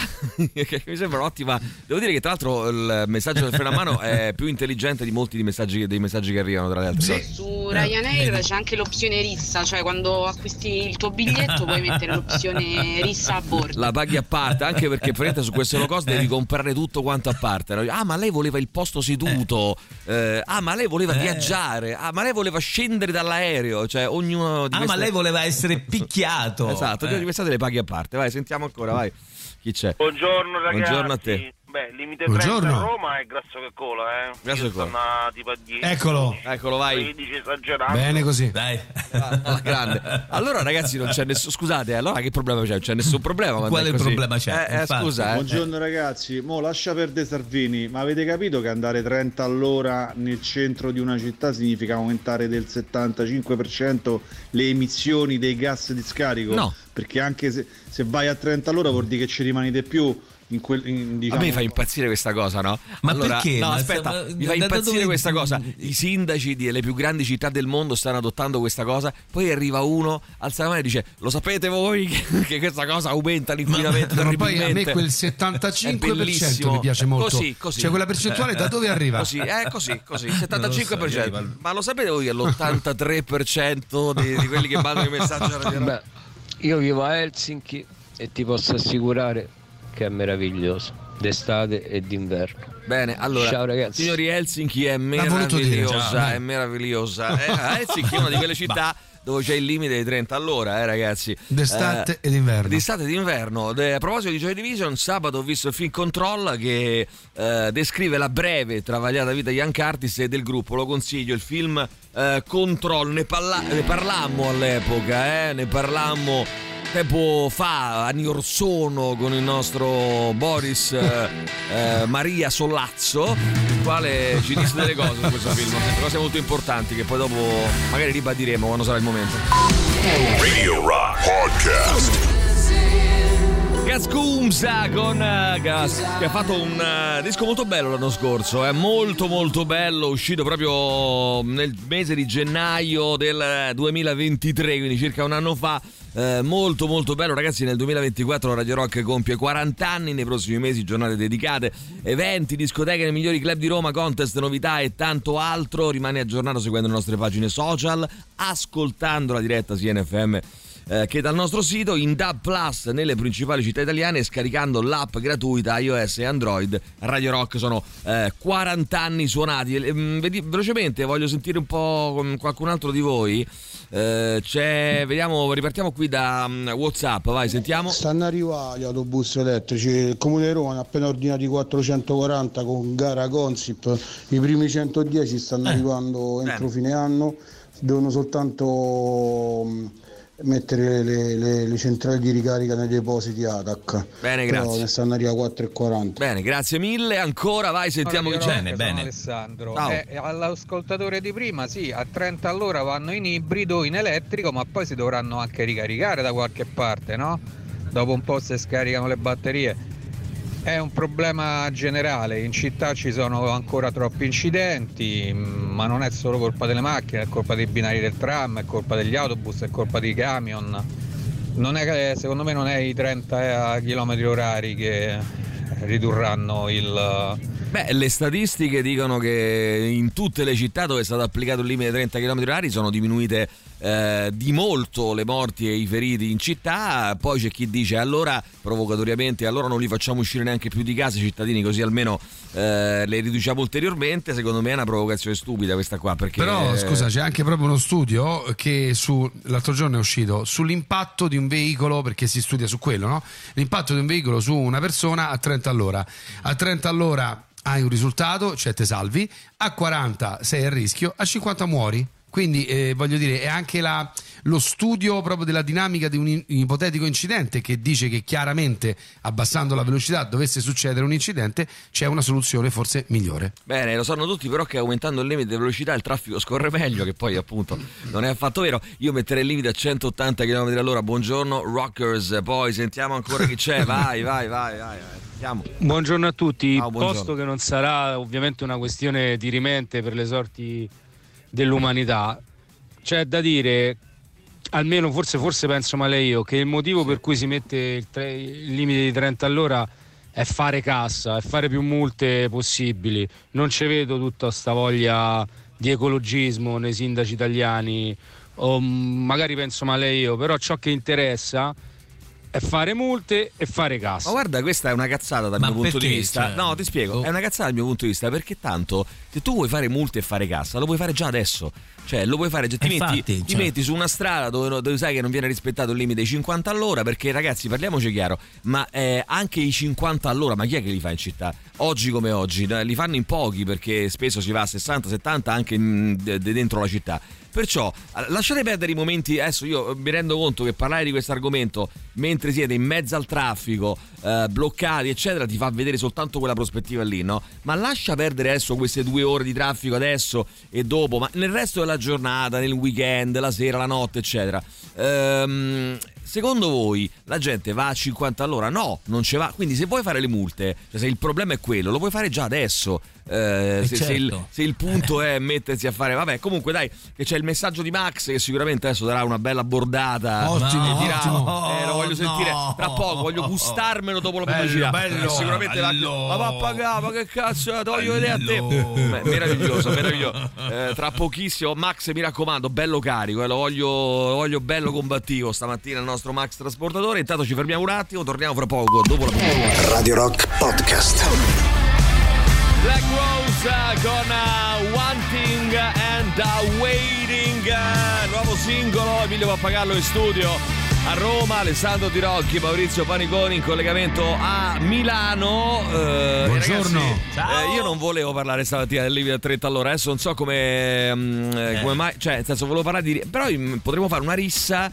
Che mi sembra un'ottima. Devo dire che tra l'altro il messaggio del frena a mano è più intelligente di molti dei messaggi che arrivano, tra le altre cose. Su Ryanair c'è anche l'opzione rissa, cioè quando acquisti il tuo biglietto puoi mettere l'opzione rissa a bordo. La paghi a parte, anche perché praticamente su queste low cost devi comprare tutto quanto a parte. Ma lei voleva il posto seduto, ma lei voleva viaggiare, ma lei voleva scendere dall'aereo, cioè ognuno di queste... ma lei voleva essere picchiato. Esatto, ognuno di queste le paghi a parte. Vai, sentiamo ancora, vai. Chi c'è? Buongiorno ragazzi. Buongiorno a te. Beh, limite 30 a Roma è grasso che cola, Grasso che cola. Eccolo, vai. Bene così. Dai. Grande. Allora ragazzi, non c'è nessun scusate, allora che problema c'è? Non c'è nessun problema. Qual è il problema c'è? Scusa. Buongiorno ragazzi. Mo lascia perdere Salvini, ma avete capito che andare 30 all'ora nel centro di una città significa aumentare del 75% le emissioni dei gas di scarico? No. Perché anche se vai a 30 all'ora vuol dire che ci rimanete più. diciamo... A me fa impazzire questa cosa, no? Ma allora, perché? No, aspetta, ma mi fa impazzire questa cosa. I sindaci delle più grandi città del mondo stanno adottando questa cosa. Poi arriva uno, alza la mano e dice: lo sapete voi che questa cosa aumenta l'inquinamento? Ma poi a me quel 75% mi piace molto. Così. Cioè quella percentuale da dove arriva? Così, 75%. Ma lo sapete voi che l'83% di quelli che mandano i messaggi alla radio? Beh, io vivo a Helsinki e ti posso assicurare che è meraviglioso d'estate e d'inverno. Bene, allora, ciao ragazzi. Signori, Helsinki è meravigliosa, è meravigliosa. Helsinki è una di quelle città dove c'è il limite dei 30 all'ora, ragazzi. D'estate ed inverno. D'estate ed inverno. A proposito di Joy Division, sabato ho visto il film Control che descrive la breve travagliata vita di Ian Curtis e del gruppo. Lo consiglio, il film Control. Ne parlammo all'epoca, ne parlammo tempo fa, anni or sono, con il nostro Boris Maria Sollazzo, il quale ci disse delle cose su questo film, cose molto importanti che poi dopo magari ribadiremo quando sarà il momento. Radio Rock Podcast. Gascumsa con Gas, che ha fatto un disco molto bello l'anno scorso, è molto molto bello, uscito proprio nel mese di gennaio del 2023, quindi circa un anno fa. Molto molto bello, ragazzi. Nel 2024 Radio Rock compie 40 anni. Nei prossimi mesi giornate dedicate, eventi, discoteche nei migliori club di Roma, contest, novità e tanto altro. Rimani aggiornato seguendo le nostre pagine social, ascoltando la diretta sia in FM che dal nostro sito, in DAB Plus nelle principali città italiane, scaricando l'app gratuita iOS e Android. Radio Rock sono 40 anni suonati. Velocemente voglio sentire un po' con qualcun altro di voi. Vediamo, ripartiamo qui da WhatsApp, vai, sentiamo. Stanno arrivando gli autobus elettrici. Il Comune di Roma ne ha appena ordinati 440 con gara Consip. I primi 110 stanno arrivando entro fine anno. Devono soltanto mettere le centrali di ricarica nei depositi ATAC. Bene, grazie. Però ne stanno arrivando 4,40. Bene, grazie mille. Ancora vai, sentiamo che c'è. Bene. Alessandro, all'ascoltatore di prima, sì, a 30 all'ora vanno in ibrido, in elettrico, ma poi si dovranno anche ricaricare da qualche parte, no? Dopo un po' si scaricano le batterie. È un problema generale, in città ci sono ancora troppi incidenti, ma non è solo colpa delle macchine, è colpa dei binari del tram, è colpa degli autobus, è colpa dei camion. Non è, secondo me non è i 30 km orari che ridurranno il... Beh, le statistiche dicono che in tutte le città dove è stato applicato il limite dei 30 km orari sono diminuite di molto le morti e i feriti in città. Poi c'è chi dice allora, provocatoriamente, allora non li facciamo uscire neanche più di casa i cittadini, così almeno le riduciamo ulteriormente. Secondo me è una provocazione stupida questa qua, perché... Però scusa, c'è anche proprio uno studio che l'altro giorno è uscito sull'impatto di un veicolo, perché si studia su quello, no? L'impatto di un veicolo su una persona a 30 all'ora. A 30 all'ora hai un risultato, cioè te salvi, a 40 sei a rischio, a 50 muori. Quindi voglio dire, è anche lo studio proprio della dinamica di un ipotetico incidente, che dice che chiaramente abbassando la velocità, dovesse succedere un incidente, c'è una soluzione forse migliore. Bene, lo sanno tutti però che aumentando il limite di velocità il traffico scorre meglio, che poi appunto non è affatto vero. Io metterei il limite a 180 km all'ora. Buongiorno rockers, poi sentiamo ancora chi c'è. Vai. Andiamo. Buongiorno a tutti. Buongiorno. Posto che non sarà ovviamente una questione dirimente per le sorti dell'umanità, c'è da dire, almeno forse penso male io, che il motivo per cui si mette il limite di 30 all'ora è fare cassa, è fare più multe possibili. Non ci vedo tutta sta voglia di ecologismo nei sindaci italiani, o magari penso male io, però ciò che interessa è fare multe e fare cassa. Ma guarda, questa è una cazzata dal mio punto di vista. No, ti spiego, è una cazzata dal mio punto di vista, perché tanto se tu vuoi fare multe e fare cassa, lo puoi fare già adesso. Cioè lo puoi fare già, ti metti su una strada dove sai che non viene rispettato il limite dei 50 all'ora, perché ragazzi, parliamoci chiaro, ma anche i 50 all'ora, ma chi è che li fa in città? Oggi come oggi, li fanno in pochi, perché spesso si va a 60-70 anche dentro la città. Perciò lasciate perdere i momenti. Adesso io mi rendo conto che parlare di questo argomento mentre siete in mezzo al traffico, bloccati eccetera, ti fa vedere soltanto quella prospettiva lì, no? Ma lascia perdere adesso queste 2 ore di traffico adesso e dopo, ma nel resto della giornata, nel weekend, la sera, la notte eccetera. secondo voi la gente va a 50 all'ora? No, non ce va. Quindi se vuoi fare le multe, cioè se il problema è quello, lo puoi fare già adesso. Certo. se il punto è mettersi a fare, vabbè, comunque dai, che c'è il messaggio di Max che sicuramente adesso darà una bella bordata. Ottimo, e dirà, lo voglio sentire tra poco, voglio gustarmelo dopo la pubblicità. Bello, sicuramente ma va a pagare, ma che cazzo, te voglio vedere a te. Meraviglioso, meraviglioso. Tra pochissimo, Max, mi raccomando, bello carico, lo voglio bello combattivo stamattina il nostro Max trasportatore. Intanto ci fermiamo un attimo, torniamo fra poco dopo la pubblicità. Radio Rock Podcast. Black Rose con Wanting and Waiting, nuovo singolo. Emilio Pappagallo in studio a Roma, Alessandro Tirocchi, Maurizio Paniconi in collegamento a Milano. Buongiorno, ragazzi, io non volevo parlare stamattina del limite a 30 all'ora, adesso non so come mai, cioè nel senso volevo parlare di, però potremmo fare una rissa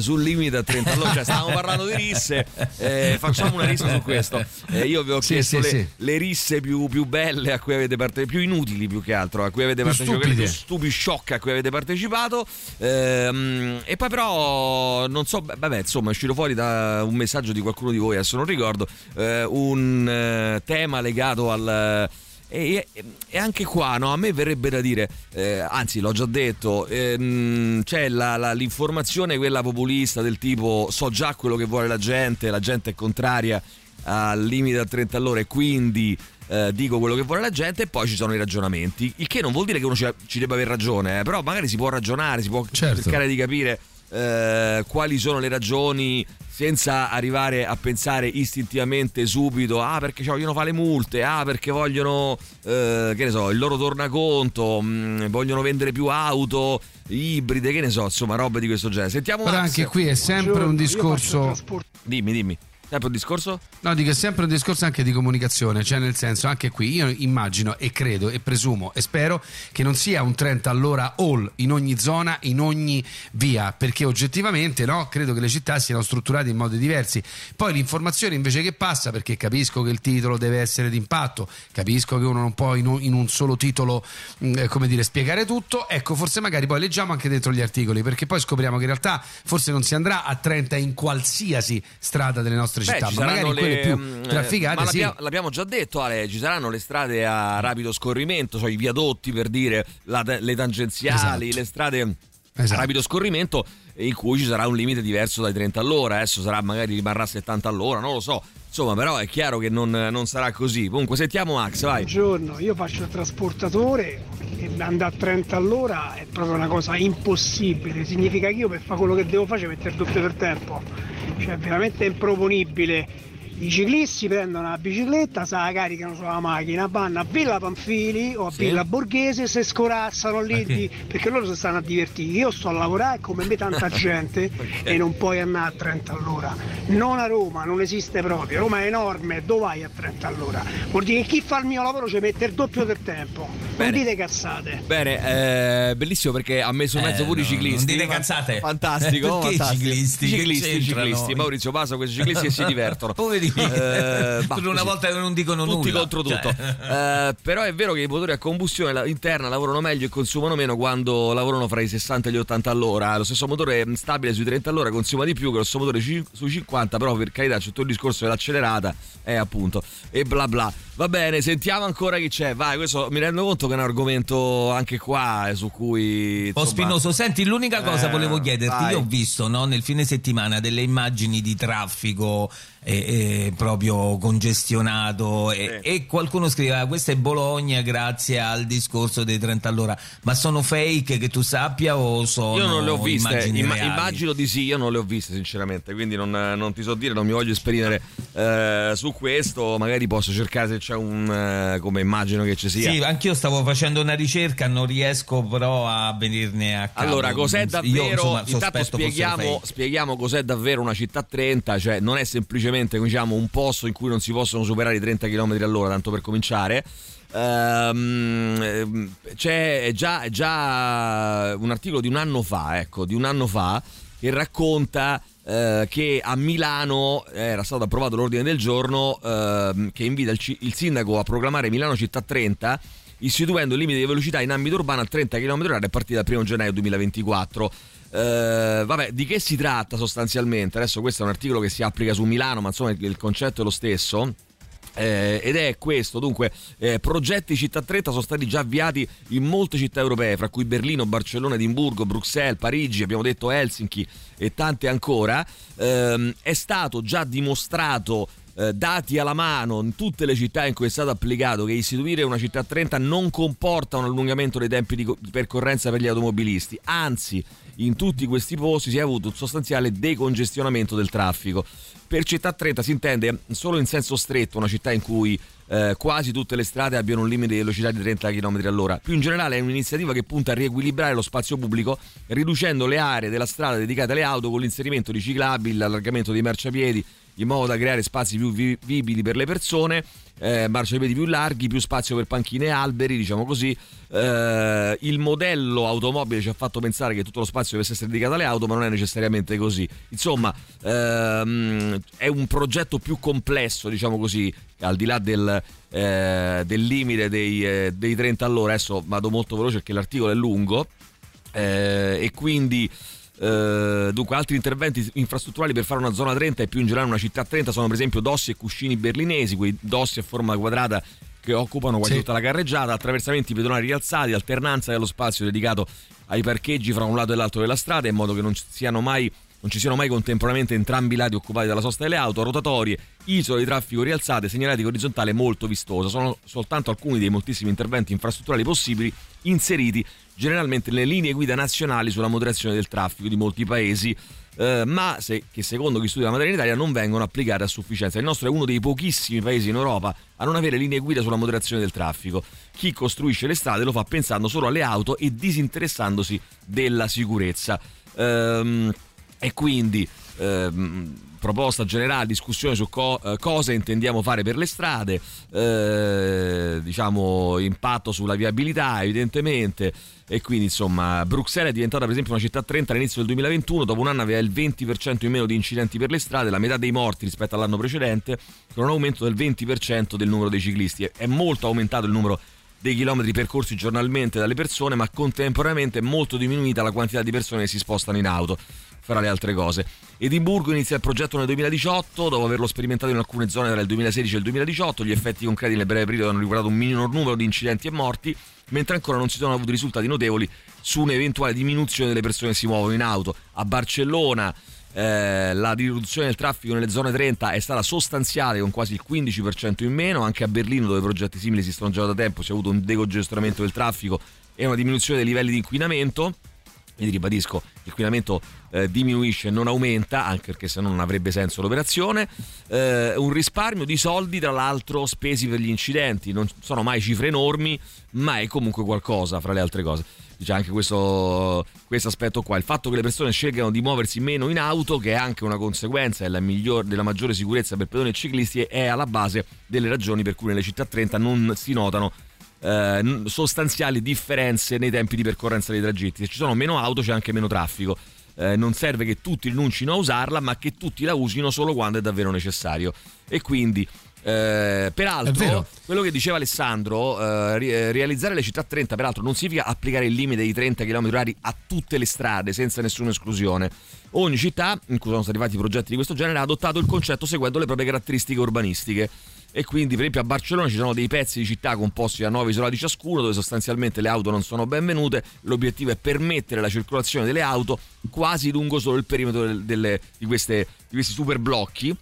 sul limite a 30 all'ora, cioè stavamo parlando di risse, facciamo una rissa su questo. Io vi ho chiesto le risse più belle a cui avete partecipato, più inutili più che altro, a cui avete partecipato, più stupi shock a cui avete partecipato, e poi però non so, vabbè, insomma, è uscito fuori da un messaggio di qualcuno di voi, adesso non ricordo, un tema legato al... E anche qua, no, a me verrebbe da dire, anzi l'ho già detto, c'è l'informazione quella populista del tipo so già quello che vuole la gente è contraria al limite a 30 all'ora e quindi... dico quello che vuole la gente, e poi ci sono i ragionamenti, il che non vuol dire che uno ci debba aver ragione, però magari si può ragionare, si può cercare di capire quali sono le ragioni senza arrivare a pensare istintivamente subito perché ci vogliono fare le multe, perché vogliono che ne so, il loro tornaconto, vogliono vendere più auto ibride, che ne so, insomma, robe di questo genere. Sentiamo, però anche qui è sempre un discorso, dimmi sempre un discorso? No, dico, è sempre un discorso anche di comunicazione, cioè nel senso, anche qui io immagino e credo e presumo e spero che non sia un 30 all'ora all in ogni zona, in ogni via, perché oggettivamente, no, credo che le città siano strutturate in modi diversi. Poi l'informazione invece che passa, perché capisco che il titolo deve essere d'impatto, capisco che uno non può in un solo titolo come dire, spiegare tutto, ecco, forse magari poi leggiamo anche dentro gli articoli, perché poi scopriamo che in realtà forse non si andrà a 30 in qualsiasi strada delle nostre città, ma magari quelle più trafficate, ma l'abbiamo già detto, Ale, ci saranno le strade a rapido scorrimento, cioè i viadotti, per dire, le tangenziali, esatto, le strade a rapido scorrimento, in cui ci sarà un limite diverso dai 30 all'ora, adesso sarà, magari rimarrà 70 all'ora, non lo so, insomma, però è chiaro che non sarà così. Comunque sentiamo Max, vai. Buongiorno, io faccio il trasportatore e andare a 30 all'ora è proprio una cosa impossibile, significa che io per fare quello che devo fare ci metto il doppio del tempo, cioè è veramente improponibile. I ciclisti prendono la bicicletta, se la caricano sulla macchina, vanno a Villa Panfili o a Villa Borghese, se scorazzano lì, perché loro si stanno a divertire. Io sto a lavorare come me tanta gente e non puoi andare a 30 all'ora. Non a Roma, non esiste proprio. Roma è enorme, dove vai a 30 all'ora? Vuol dire che chi fa il mio lavoro ci mette il doppio del tempo. Bene. Non dite cazzate. Bene, bellissimo, perché ha messo in mezzo pure i ciclisti. Non dite cazzate. Fantastico. Fantastico. I ciclisti. Maurizio Basso, questi ciclisti che si divertono. Una volta che non dicono tutti nulla, contro tutto, cioè. Però è vero che i motori a combustione interna lavorano meglio e consumano meno quando lavorano fra i 60 e gli 80 all'ora. Lo stesso motore stabile sui 30 all'ora consuma di più che lo stesso motore sui 50. Però, per carità, c'è tutto il discorso dell'accelerata, appunto, e bla bla. Va bene, sentiamo ancora chi c'è. Vai, questo mi rendo conto che è un argomento anche qua su cui insomma... spinoso. Senti, l'unica cosa volevo chiederti, vai. Io ho visto, no, nel fine settimana delle immagini di traffico proprio congestionato, e qualcuno scriveva questa è Bologna grazie al discorso dei 30 all'ora, ma sono fake che tu sappia o sono... Io non le ho viste, immagino di sì, io non le ho viste sinceramente, quindi non ti so dire, non mi voglio esprimere su questo, magari posso cercare se c'è un come immagino che ci sia. Sì, anch'io stavo facendo una ricerca, non riesco però a venirne a capo. Allora, cos'è davvero, io, insomma, intanto spieghiamo cos'è davvero una città 30, cioè non è semplicemente, diciamo, un posto in cui non si possono superare i 30 km all'ora, tanto per cominciare. C'è già un articolo di un anno fa, che racconta che a Milano era stato approvato l'ordine del giorno che invita il sindaco a proclamare Milano città 30, istituendo limiti di velocità in ambito urbano a 30 km/h a partire dal 1 gennaio 2024. Vabbè, di che si tratta sostanzialmente? Adesso questo è un articolo che si applica su Milano, ma insomma il concetto è lo stesso. Ed è questo, dunque, progetti città 30 sono stati già avviati in molte città europee, fra cui Berlino, Barcellona, Edimburgo, Bruxelles, Parigi, abbiamo detto Helsinki e tante ancora. È stato già dimostrato, dati alla mano, in tutte le città in cui è stato applicato, che istituire una città 30 non comporta un allungamento dei tempi di percorrenza per gli automobilisti, anzi in tutti questi posti si è avuto un sostanziale decongestionamento del traffico. Per città 30 si intende solo in senso stretto una città in cui quasi tutte le strade abbiano un limite di velocità di 30 km all'ora. Più in generale è un'iniziativa che punta a riequilibrare lo spazio pubblico, riducendo le aree della strada dedicate alle auto con l'inserimento di ciclabili, l'allargamento dei marciapiedi, in modo da creare spazi più vivibili per le persone, marciapiedi più larghi, più spazio per panchine e alberi, diciamo così. Il modello automobile ci ha fatto pensare che tutto lo spazio dovesse essere dedicato alle auto, ma non è necessariamente così. Insomma, è un progetto più complesso, diciamo così, al di là del limite dei 30 all'ora. Adesso vado molto veloce perché l'articolo è lungo, e quindi... Dunque altri interventi infrastrutturali per fare una zona 30 e più in generale una città 30 sono per esempio dossi e cuscini berlinesi, quei dossi a forma quadrata che occupano quasi tutta la carreggiata, attraversamenti pedonali rialzati, alternanza dello spazio dedicato ai parcheggi fra un lato e l'altro della strada in modo che non ci siano mai contemporaneamente entrambi i lati occupati dalla sosta delle auto, rotatorie, isole di traffico rialzate, segnaletica orizzontale molto vistosa. Sono soltanto alcuni dei moltissimi interventi infrastrutturali possibili inseriti generalmente nelle linee guida nazionali sulla moderazione del traffico di molti paesi, ma che secondo chi studia la materia in Italia non vengono applicate a sufficienza. Il nostro è uno dei pochissimi paesi in Europa a non avere linee guida sulla moderazione del traffico. Chi costruisce le strade lo fa pensando solo alle auto e disinteressandosi della sicurezza. E quindi proposta generale, discussione su cosa intendiamo fare per le strade, diciamo impatto sulla viabilità evidentemente, e quindi insomma Bruxelles è diventata per esempio una città 30 all'inizio del 2021, dopo un anno aveva il 20% in meno di incidenti per le strade, la metà dei morti rispetto all'anno precedente, con un aumento del 20% del numero dei ciclisti. È molto aumentato il numero dei chilometri percorsi giornalmente dalle persone, ma contemporaneamente è molto diminuita la quantità di persone che si spostano in auto, fra le altre cose. Edimburgo inizia il progetto nel 2018, dopo averlo sperimentato in alcune zone tra il 2016 e il 2018, gli effetti concreti nel breve periodo hanno riguardato un minor numero di incidenti e morti, mentre ancora non si sono avuti risultati notevoli su un'eventuale diminuzione delle persone che si muovono in auto. A Barcellona la riduzione del traffico nelle zone 30 è stata sostanziale, con quasi il 15% in meno. Anche a Berlino, dove progetti simili esistono già da tempo, si è avuto un decongestionamento del traffico e una diminuzione dei livelli di inquinamento. Quindi ribadisco, l'inquinamento diminuisce e non aumenta, anche perché se no non avrebbe senso l'operazione. Un risparmio di soldi, tra l'altro, spesi per gli incidenti. Non sono mai cifre enormi, ma è comunque qualcosa, fra le altre cose. C'è anche questo aspetto qua, il fatto che le persone scelgano di muoversi meno in auto, che è anche una conseguenza della maggiore sicurezza per pedoni e ciclisti, è alla base delle ragioni per cui nelle città 30 non si notano sostanziali differenze nei tempi di percorrenza dei tragitti. Se ci sono meno auto c'è anche meno traffico, non serve che tutti rinuncino a usarla, ma che tutti la usino solo quando è davvero necessario. E quindi peraltro quello che diceva Alessandro, realizzare le città 30 peraltro non significa applicare il limite dei 30 km/h a tutte le strade senza nessuna esclusione. Ogni città in cui sono stati fatti progetti di questo genere ha adottato il concetto seguendo le proprie caratteristiche urbanistiche, e quindi per esempio a Barcellona ci sono dei pezzi di città composti da 9 isolati ciascuno, dove sostanzialmente le auto non sono benvenute. L'obiettivo è permettere la circolazione delle auto quasi lungo solo il perimetro di questi super blocchi.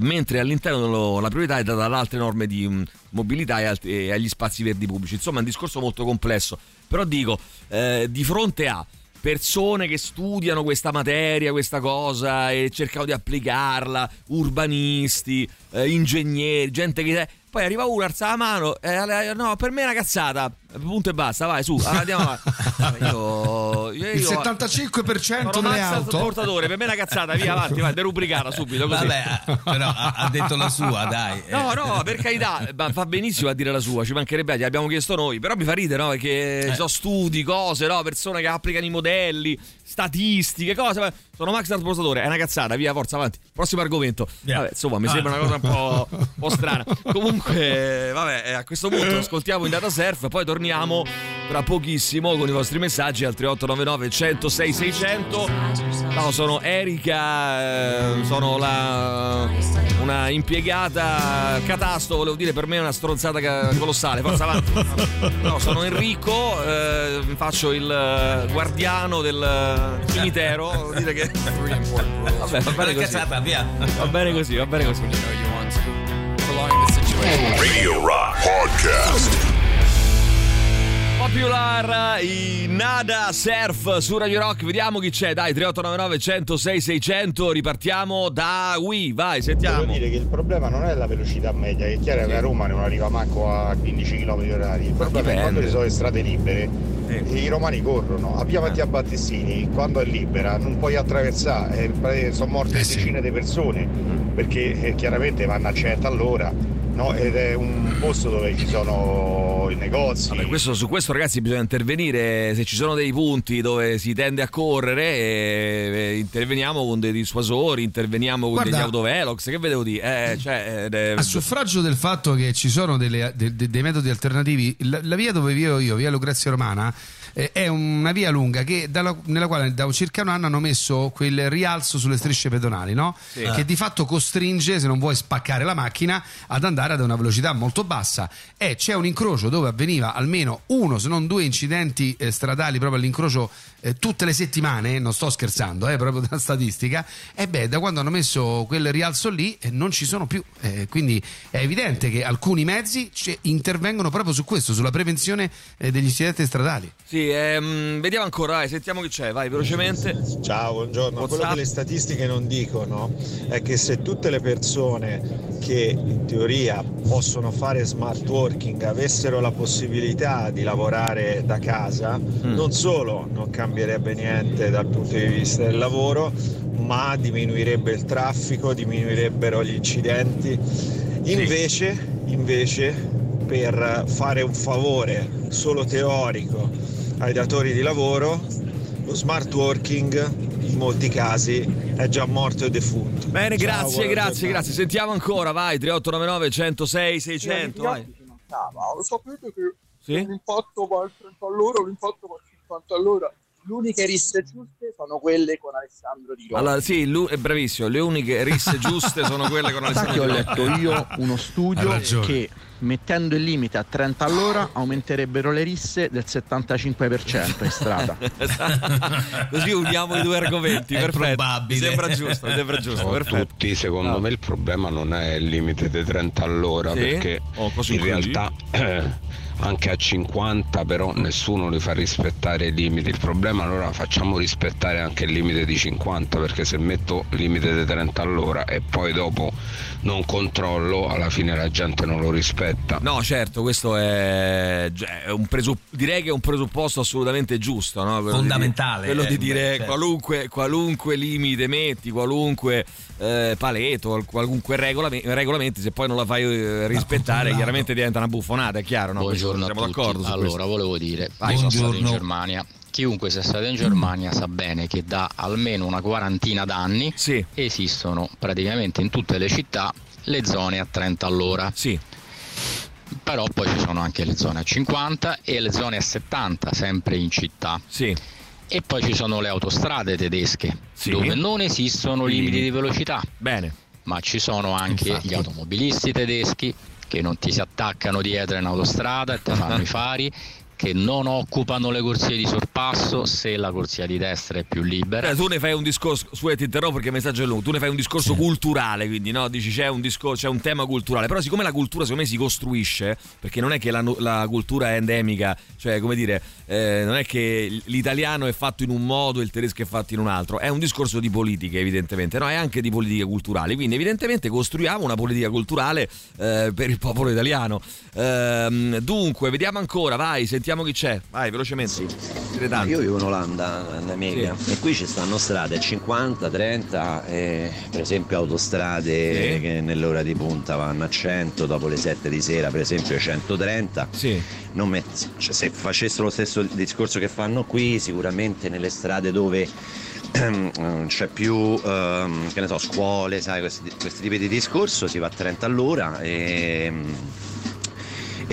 Mentre all'interno la priorità è data ad altre norme di mobilità e agli spazi verdi pubblici. Insomma è un discorso molto complesso, però dico, di fronte a persone che studiano questa materia, questa cosa, e cercano di applicarla, urbanisti, ingegneri, gente che... Poi arriva uno, alza la mano, no, per me è una cazzata, punto e basta, vai su, andiamo avanti. Il 75% delle auto portatore, per me è una cazzata, via, avanti, vai, derubricata subito così. Vabbè, però ha detto la sua, dai. No, per carità, fa benissimo a dire la sua, ci mancherebbe, gli abbiamo chiesto noi, però mi fa ridere, no, perché ci sono studi, cose, no, persone che applicano i modelli, statistiche, cose, sono Max trasportatore, è una cazzata, via, forza, avanti, prossimo argomento. Vabbè, insomma, mi sembra una cosa un po' strana. Comunque, vabbè, a questo punto ascoltiamo in data surf, poi torniamo tra pochissimo con i vostri messaggi al 3899 106 600. No, sono Erika, sono una impiegata catasto, volevo dire, per me è una stronzata colossale, forza, avanti. No, sono Enrico, faccio il guardiano del cimitero, dite che vabbè, va bene così, va bene così, va bene così. Radio Rock Podcast Popular, i Nada Surf su Radio Rock. Vediamo chi c'è, dai, 3899 106 600, ripartiamo da Wii, vai, sentiamo. Devo dire che il problema non è la velocità media, che è chiaro che a Roma non arriva manco a 15 km/h. Il problema è quando ci sono le strade libere, i romani corrono. A via Mattia Battistini, quando è libera, non puoi attraversare, sono morte decine di persone, perché chiaramente vanno a 100 all'ora. No, ed è un posto dove ci sono i negozi. Vabbè, su questo ragazzi bisogna intervenire, se ci sono dei punti dove si tende a correre, interveniamo con dei dissuasori, interveniamo con degli autovelox, che vedevo di a suffragio del fatto che ci sono dei metodi alternativi. La via dove vivo io, via Lucrezia Romana, è una via lunga che nella quale da circa un anno hanno messo quel rialzo sulle strisce pedonali, no? Sì. Che di fatto costringe, se non vuoi spaccare la macchina, ad andare ad una velocità molto bassa, e c'è un incrocio dove avveniva almeno uno, se non due incidenti stradali proprio all'incrocio tutte le settimane, non sto scherzando, è proprio da statistica. E beh, da quando hanno messo quel rialzo lì non ci sono più, quindi è evidente che alcuni mezzi intervengono proprio su questo, sulla prevenzione degli incidenti stradali. Sì. Vediamo ancora, vai, sentiamo chi c'è, vai velocemente. Ciao, buongiorno. WhatsApp. Quello che le statistiche non dicono è che se tutte le persone che in teoria possono fare smart working avessero la possibilità di lavorare da casa, non solo non cambierebbe niente dal punto di vista del lavoro, ma diminuirebbe il traffico, diminuirebbero gli incidenti. Invece per fare un favore solo teorico ai datori di lavoro, lo smart working in molti casi è già morto e defunto. Bene, grazie. Sentiamo ancora, vai, 3899 106 600, vai. Lo sapete che l'impatto va al 30 all'ora, l'impatto va al 50 all'ora. L'uniche risse giuste sono quelle con Alessandro Di Roma. Allora sì, lui è bravissimo, le uniche risse giuste sono quelle con Alessandro Di Roma. Ho letto io uno studio che mettendo il limite a 30 all'ora aumenterebbero le risse del 75% in strada. Così uniamo i due argomenti, è perfetto. Probabile. Sembra giusto, perfetto. Tutti, secondo me il problema non è il limite dei 30 all'ora, perché in realtà anche a 50 però nessuno li fa rispettare i limiti. Il problema, allora, facciamo rispettare anche il limite di 50, perché se metto il limite di 30 all'ora e poi dopo non controllo, alla fine la gente non lo rispetta. No, certo, questo è un direi che è un presupposto assolutamente giusto, no? Quello fondamentale, quello di dire certo. qualunque limite metti, qualunque paleto, qualunque regolamenti, se poi non la fai rispettare chiaramente diventa una buffonata, è chiaro, no? Buongiorno a tutti. Allora, volevo dire, sono stato in Germania. Chiunque sia stato in Germania sa bene che da almeno una quarantina d'anni esistono praticamente in tutte le città le zone a 30 all'ora. Sì. Però poi ci sono anche le zone a 50 e le zone a 70, sempre in città. Sì. E poi ci sono le autostrade tedesche, dove non esistono limiti di velocità. Bene. Ma ci sono anche gli automobilisti tedeschi che non ti si attaccano dietro in autostrada e ti fanno i fari, che non occupano le corsie di sorpasso se la corsia di destra è più libera. Tu ne fai un discorso, scusa ti interrompo perché il messaggio è lungo, tu ne fai un discorso culturale, quindi no, dici c'è un discorso, c'è un tema culturale, però siccome la cultura secondo me si costruisce, perché non è che la cultura è endemica, cioè come dire, non è che l'italiano è fatto in un modo e il tedesco è fatto in un altro, è un discorso di politica evidentemente, no, è anche di politiche culturali, quindi evidentemente costruiamo una politica culturale per il popolo italiano. Dunque, vediamo ancora, vai, sentiamo chi c'è, vai velocemente. Sì. Io vivo in Olanda, in America, sì, e qui ci stanno strade 50, 30, per esempio autostrade, sì, che nell'ora di punta vanno a 100, dopo le 7 di sera per esempio 130. Sì. Non cioè, se facessero lo stesso discorso che fanno qui, sicuramente nelle strade dove c'è più che ne so, scuole, sai, questi tipi di discorso, si va a 30 all'ora e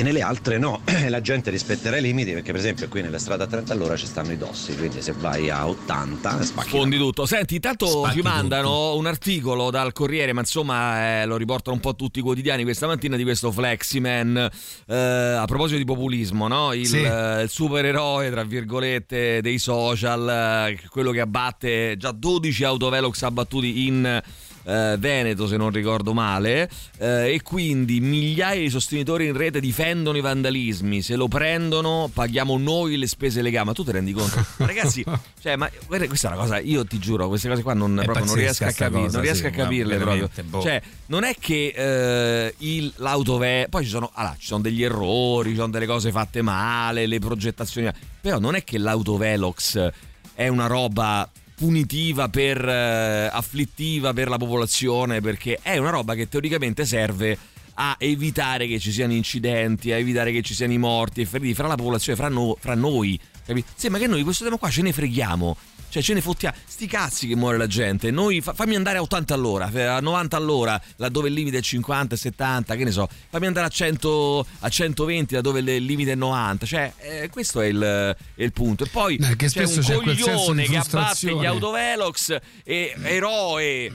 nelle altre no, la gente rispetterà i limiti, perché per esempio qui nella strada a 30 all'ora ci stanno i dossi, quindi se vai a 80 spacchi, fondi tutto. Senti, intanto spacchi ci mandano tutto. Un articolo dal Corriere, ma insomma lo riportano un po' tutti i quotidiani questa mattina, di questo Fleximan, a proposito di populismo, no? Il supereroe tra virgolette dei social, quello che abbatte già 12 autovelox abbattuti in Veneto se non ricordo male, e quindi migliaia di sostenitori in rete difendono i vandalismi, se lo prendono paghiamo noi le spese legali. Ma tu te rendi conto? Ragazzi, cioè, ma guarda, questa è una cosa, io ti giuro, queste cose qua non riesco a capire, cosa, non riesco a capirle proprio. Boh. Cioè, non è che l'autovelox, poi ci sono degli errori, ci sono delle cose fatte male, le progettazioni, però non è che l'autovelox è una roba punitiva per afflittiva per la popolazione, perché è una roba che teoricamente serve a evitare che ci siano incidenti, a evitare che ci siano i morti e feriti fra la popolazione, fra noi, capito? Sembra che noi questo tema qua ce ne freghiamo, cioè ce ne fottiamo, sti cazzi che muore la gente, noi fammi andare a 80 all'ora, a 90 all'ora laddove il limite è 50, 70, che ne so, fammi andare a 100, a 120 laddove il limite è 90, cioè questo è il punto. E poi perché c'è un coglione che abbatte gli autovelox e eroe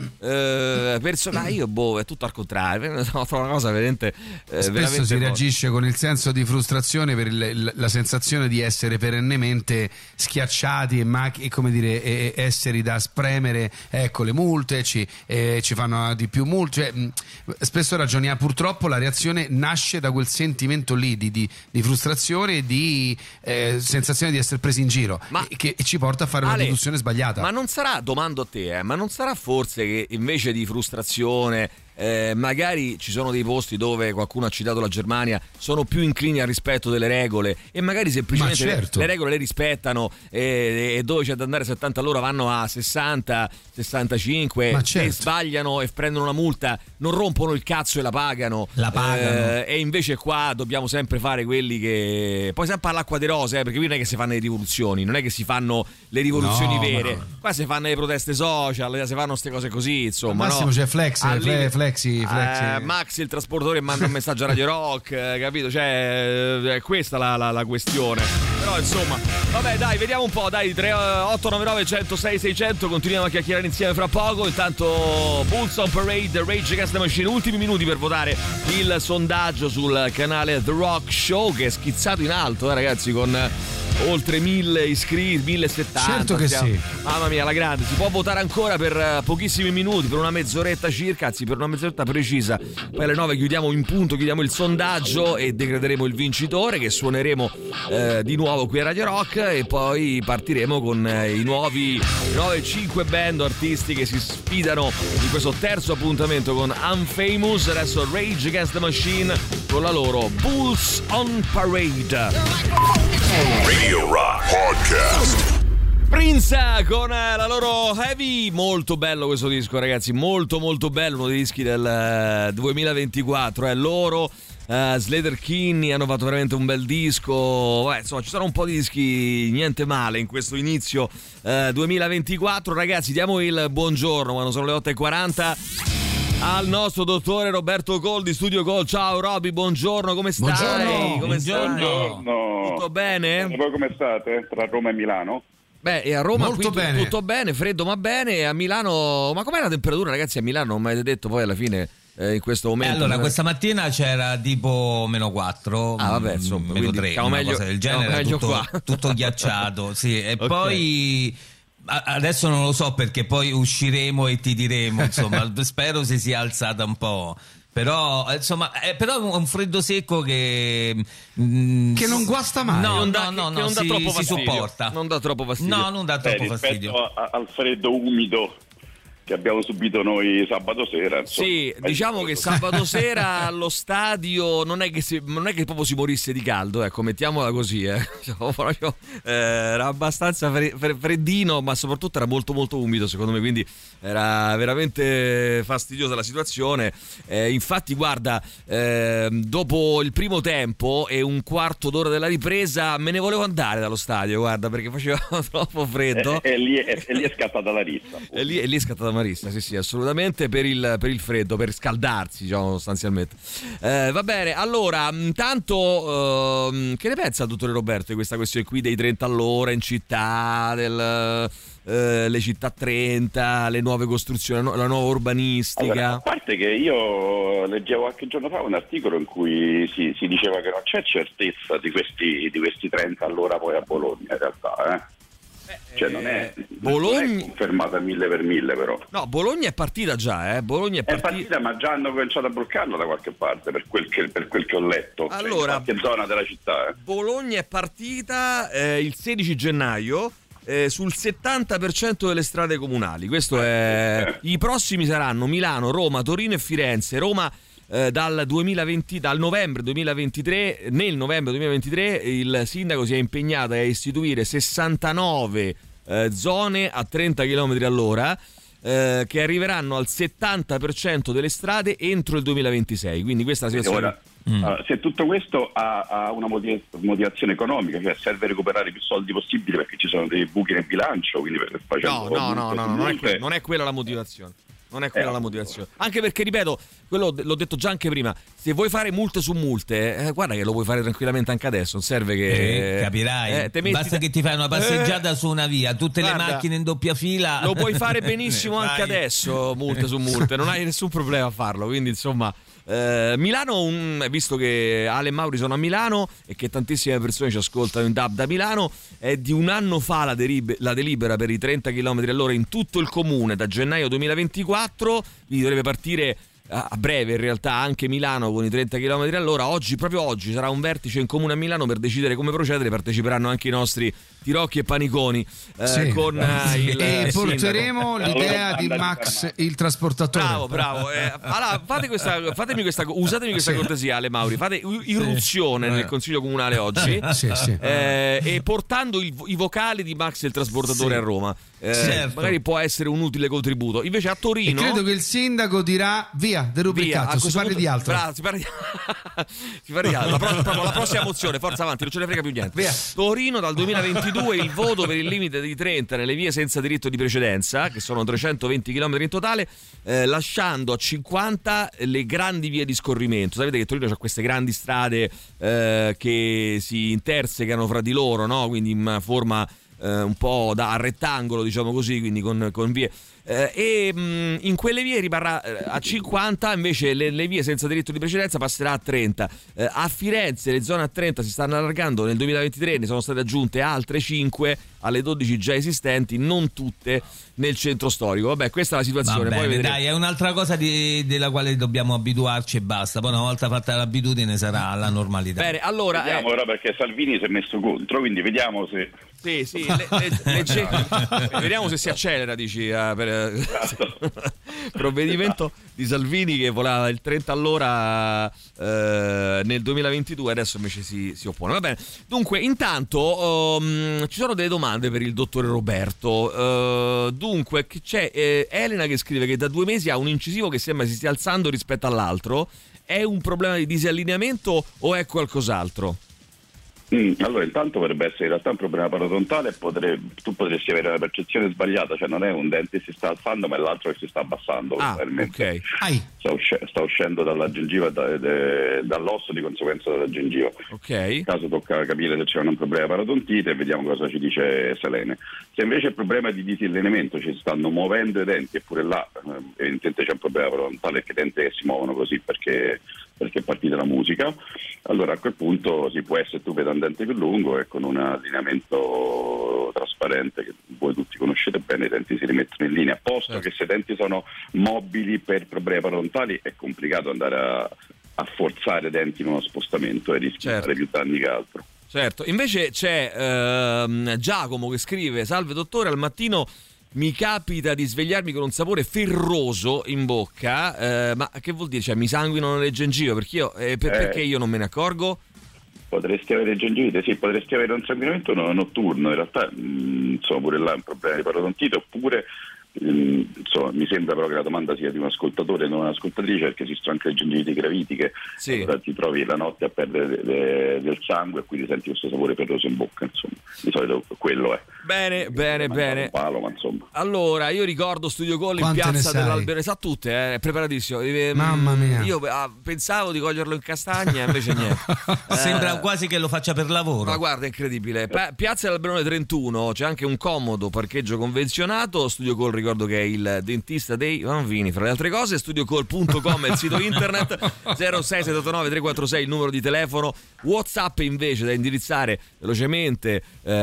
personale, io è tutto al contrario, una cosa veramente spesso si reagisce con il senso di frustrazione per la sensazione di essere perennemente schiacciati e come dire, esseri da spremere, ecco le multe, ci fanno di più multe, cioè, spesso ragioniamo, purtroppo la reazione nasce da quel sentimento lì di frustrazione e di sensazione di essere presi in giro, ma che ci porta a fare una riduzione sbagliata. Ma non sarà, domando a te, ma non sarà forse che invece di frustrazione magari ci sono dei posti dove, qualcuno ha citato la Germania, sono più inclini al rispetto delle regole e magari semplicemente le regole le rispettano e dove c'è da andare a 70 all'ora vanno a 60, 65 e sbagliano e prendono una multa, non rompono il cazzo e la pagano. E invece qua dobbiamo sempre fare quelli che poi sempre all'acqua di rose, perché qui non è che si fanno le rivoluzioni, non è che si fanno le rivoluzioni vere, no. Qua si fanno le proteste social, si fanno queste cose così, insomma, al massimo, no? C'è Flexi. Max il trasportatore manda un messaggio a Radio Rock, capito? Cioè, è questa la questione. Però insomma, vabbè, dai, vediamo un po', dai, 3899 106 600, continuiamo a chiacchierare insieme fra poco. Intanto Bulls on Parade, Rage Against the Machine, ultimi minuti per votare il sondaggio sul canale The Rock Show, che è schizzato in alto, ragazzi, con oltre 1000 iscritti, 1070. Certo che sì. Mamma mia, la grande. Si può votare ancora per pochissimi minuti, per una mezz'oretta circa, anzi per una mezz'oretta precisa. Poi alle 9 chiudiamo in punto, chiudiamo il sondaggio e decreteremo il vincitore, che suoneremo di nuovo qui a Radio Rock, e poi partiremo con i nuovi 5 band artisti che si sfidano in questo terzo appuntamento con Unfamous. Adesso Rage Against the Machine con la loro Bulls on Parade. Rock Podcast. Prince con la loro Heavy, molto bello questo disco, ragazzi, molto molto bello, uno dei dischi del 2024 è loro. Slater Kinney hanno fatto veramente un bel disco, insomma ci sono un po' di dischi niente male in questo inizio 2024. Ragazzi, diamo il buongiorno quando sono le 8:40 al nostro dottore Roberto Col di Studio Col. Ciao Roby, buongiorno, come stai? Buongiorno. Tutto bene? E voi come state? Tra Roma e Milano? E a Roma qui tutto bene, freddo ma bene, e a Milano, ma com'è la temperatura, ragazzi, a Milano? Non mi avete detto poi alla fine in questo momento. Allora, questa mattina c'era tipo -4, -3, una cosa del genere, tutto ghiacciato, sì, e okay. Poi adesso non lo so, perché poi usciremo e ti diremo, insomma, spero si sia alzata un po'. Però insomma però è un freddo secco che non guasta mai, non dà troppo fastidio, si supporta, non dà troppo fastidio, fastidio al freddo umido che abbiamo subito noi sabato sera, insomma. Sì, diciamo che sabato sera allo stadio non è che proprio si morisse di caldo, ecco, mettiamola così, proprio, era abbastanza freddino, ma soprattutto era molto molto umido, secondo me, quindi era veramente fastidiosa la situazione. Infatti guarda, dopo il primo tempo e un quarto d'ora della ripresa me ne volevo andare dallo stadio, guarda, perché faceva troppo freddo, e lì è scattata la rissa, e lì è scattata Marissa, sì, assolutamente, per il freddo, per scaldarsi, diciamo, sostanzialmente. Va bene, allora, intanto che ne pensa il dottore Roberto di questa questione qui dei 30 all'ora in città, le città 30, le nuove costruzioni, la nuova urbanistica? Allora, a parte che io leggevo qualche giorno fa un articolo in cui si diceva che non c'è certezza di questi 30 all'ora poi a Bologna, in realtà, Cioè non è confermata 1000 per 1000, però. No, Bologna è partita già, Bologna è partita, ma già hanno cominciato a bloccarla da qualche parte, per quel che ho letto. Allora, in qualche zona della città. Bologna è partita il 16 gennaio. Sul 70% delle strade comunali. Questo è. I prossimi saranno Milano, Roma, Torino e Firenze. Roma nel novembre 2023 il sindaco si è impegnato a istituire 69 zone a 30 km all'ora che arriveranno al 70% delle strade entro il 2026. Quindi questa situazione. Allora, se tutto questo ha una motivazione economica, cioè serve recuperare più soldi possibili perché ci sono dei buchi nel bilancio, quindi non è quella la motivazione. Non è quella la motivazione. Anche perché, ripeto, quello l'ho detto già anche prima, se vuoi fare multe su multe, guarda che lo puoi fare tranquillamente anche adesso, non serve che... capirai, basta che ti fai una passeggiata su una via, tutte, guarda, le macchine in doppia fila... Lo puoi fare benissimo anche adesso, multe su multe, non hai nessun problema a farlo, quindi insomma... Milano, visto che Ale e Mauri sono a Milano e che tantissime persone ci ascoltano in DAB da Milano, è di un anno fa la delibera per i 30 km all'ora in tutto il comune da gennaio 2024, quindi dovrebbe partire a breve in realtà anche Milano con i 30 km all'ora. Oggi, proprio oggi, sarà un vertice in comune a Milano per decidere come procedere, parteciperanno anche i nostri Tirocchi e Paniconi, e porteremo l'idea di Max il trasportatore. Bravo. Allora, usatemi questa cortesia, Ale Mauri, fate irruzione nel Consiglio Comunale oggi, e portando i vocali di Max il trasportatore a Roma, certo, magari può essere un utile contributo. Invece a Torino, e credo che il sindaco dirà via, derubricato, si parla di altro. Si parla di altro. La prossima mozione, forza avanti, non ce ne frega più niente. Via. Torino dal 2022 il voto per il limite di 30 nelle vie senza diritto di precedenza, che sono 320 km in totale, lasciando a 50 le grandi vie di scorrimento. Sapete che Torino c'ha queste grandi strade che si intersecano fra di loro, no? Quindi in forma un po' da rettangolo, diciamo così, quindi con vie. E in quelle vie rimarrà a 50, invece le vie senza diritto di precedenza passerà a 30. A Firenze le zone a 30 si stanno allargando, nel 2023 ne sono state aggiunte altre 5 alle 12 già esistenti, non tutte nel centro storico. Vabbè, questa è la situazione. Vabbè, poi vedremo. Dai, è un'altra cosa della quale dobbiamo abituarci e basta. Poi una volta fatta l'abitudine sarà la normalità. Bene, allora vediamo ora, perché Salvini si è messo contro, quindi vediamo se vediamo se si accelera, dici, provvedimento di Salvini che volava il 30 all'ora nel 2022, adesso invece si oppone. Va bene, dunque intanto ci sono delle domande per il dottore Roberto. Dunque c'è Elena che scrive che da 2 mesi ha un incisivo che sembra si stia alzando rispetto all'altro. È un problema di disallineamento o è qualcos'altro? Allora, intanto dovrebbe essere in realtà un problema parodontale, tu potresti avere la percezione sbagliata, cioè non è un dente che si sta alzando ma è l'altro che si sta abbassando. Okay. Sta uscendo dalla gengiva, dall'osso, di conseguenza dalla gengiva. Okay. In caso tocca capire se c'è un problema parodontite e vediamo cosa ci dice Selene. Se invece il problema è di disillineamento, ci stanno muovendo i denti, eppure là evidentemente c'è un problema parodontale, che i denti che si muovono così perché è partita la musica, allora a quel punto si può essere tu un dente più lungo e con un allineamento trasparente che voi tutti conoscete bene i denti si rimettono in linea, posto che se i denti sono mobili per problemi parodontali è complicato andare a forzare i denti in uno spostamento e rischiare più danni che altro. Certo, invece c'è Giacomo che scrive: salve dottore, al mattino mi capita di svegliarmi con un sapore ferroso in bocca, ma che vuol dire? Cioè, mi sanguinano le gengive perché io non me ne accorgo? Potresti avere gengivite, sì, potresti avere un sanguinamento notturno, in realtà insomma pure là è un problema di parodontite, oppure insomma, mi sembra però che la domanda sia di un ascoltatore, non un'ascoltatrice, perché esistono anche le gengiviti gravitiche, allora ti trovi la notte a perdere del sangue e quindi senti questo sapore ferroso in bocca, insomma, di solito quello è. Bene. Un palo, ma insomma. Allora, io ricordo Studio Gol in piazza dell'Albero, sa tutte, preparatissimo. Mamma mia. Io pensavo di coglierlo in castagna, invece niente. Sembra quasi che lo faccia per lavoro. Ma guarda, è incredibile. Piazza dell'Alberone 31, c'è anche un comodo parcheggio convenzionato. Studio Gol, ricordo che è il dentista dei bambini, fra le altre cose. Studiocall.com è il sito internet, 06789 346 il numero di telefono. WhatsApp invece da indirizzare velocemente,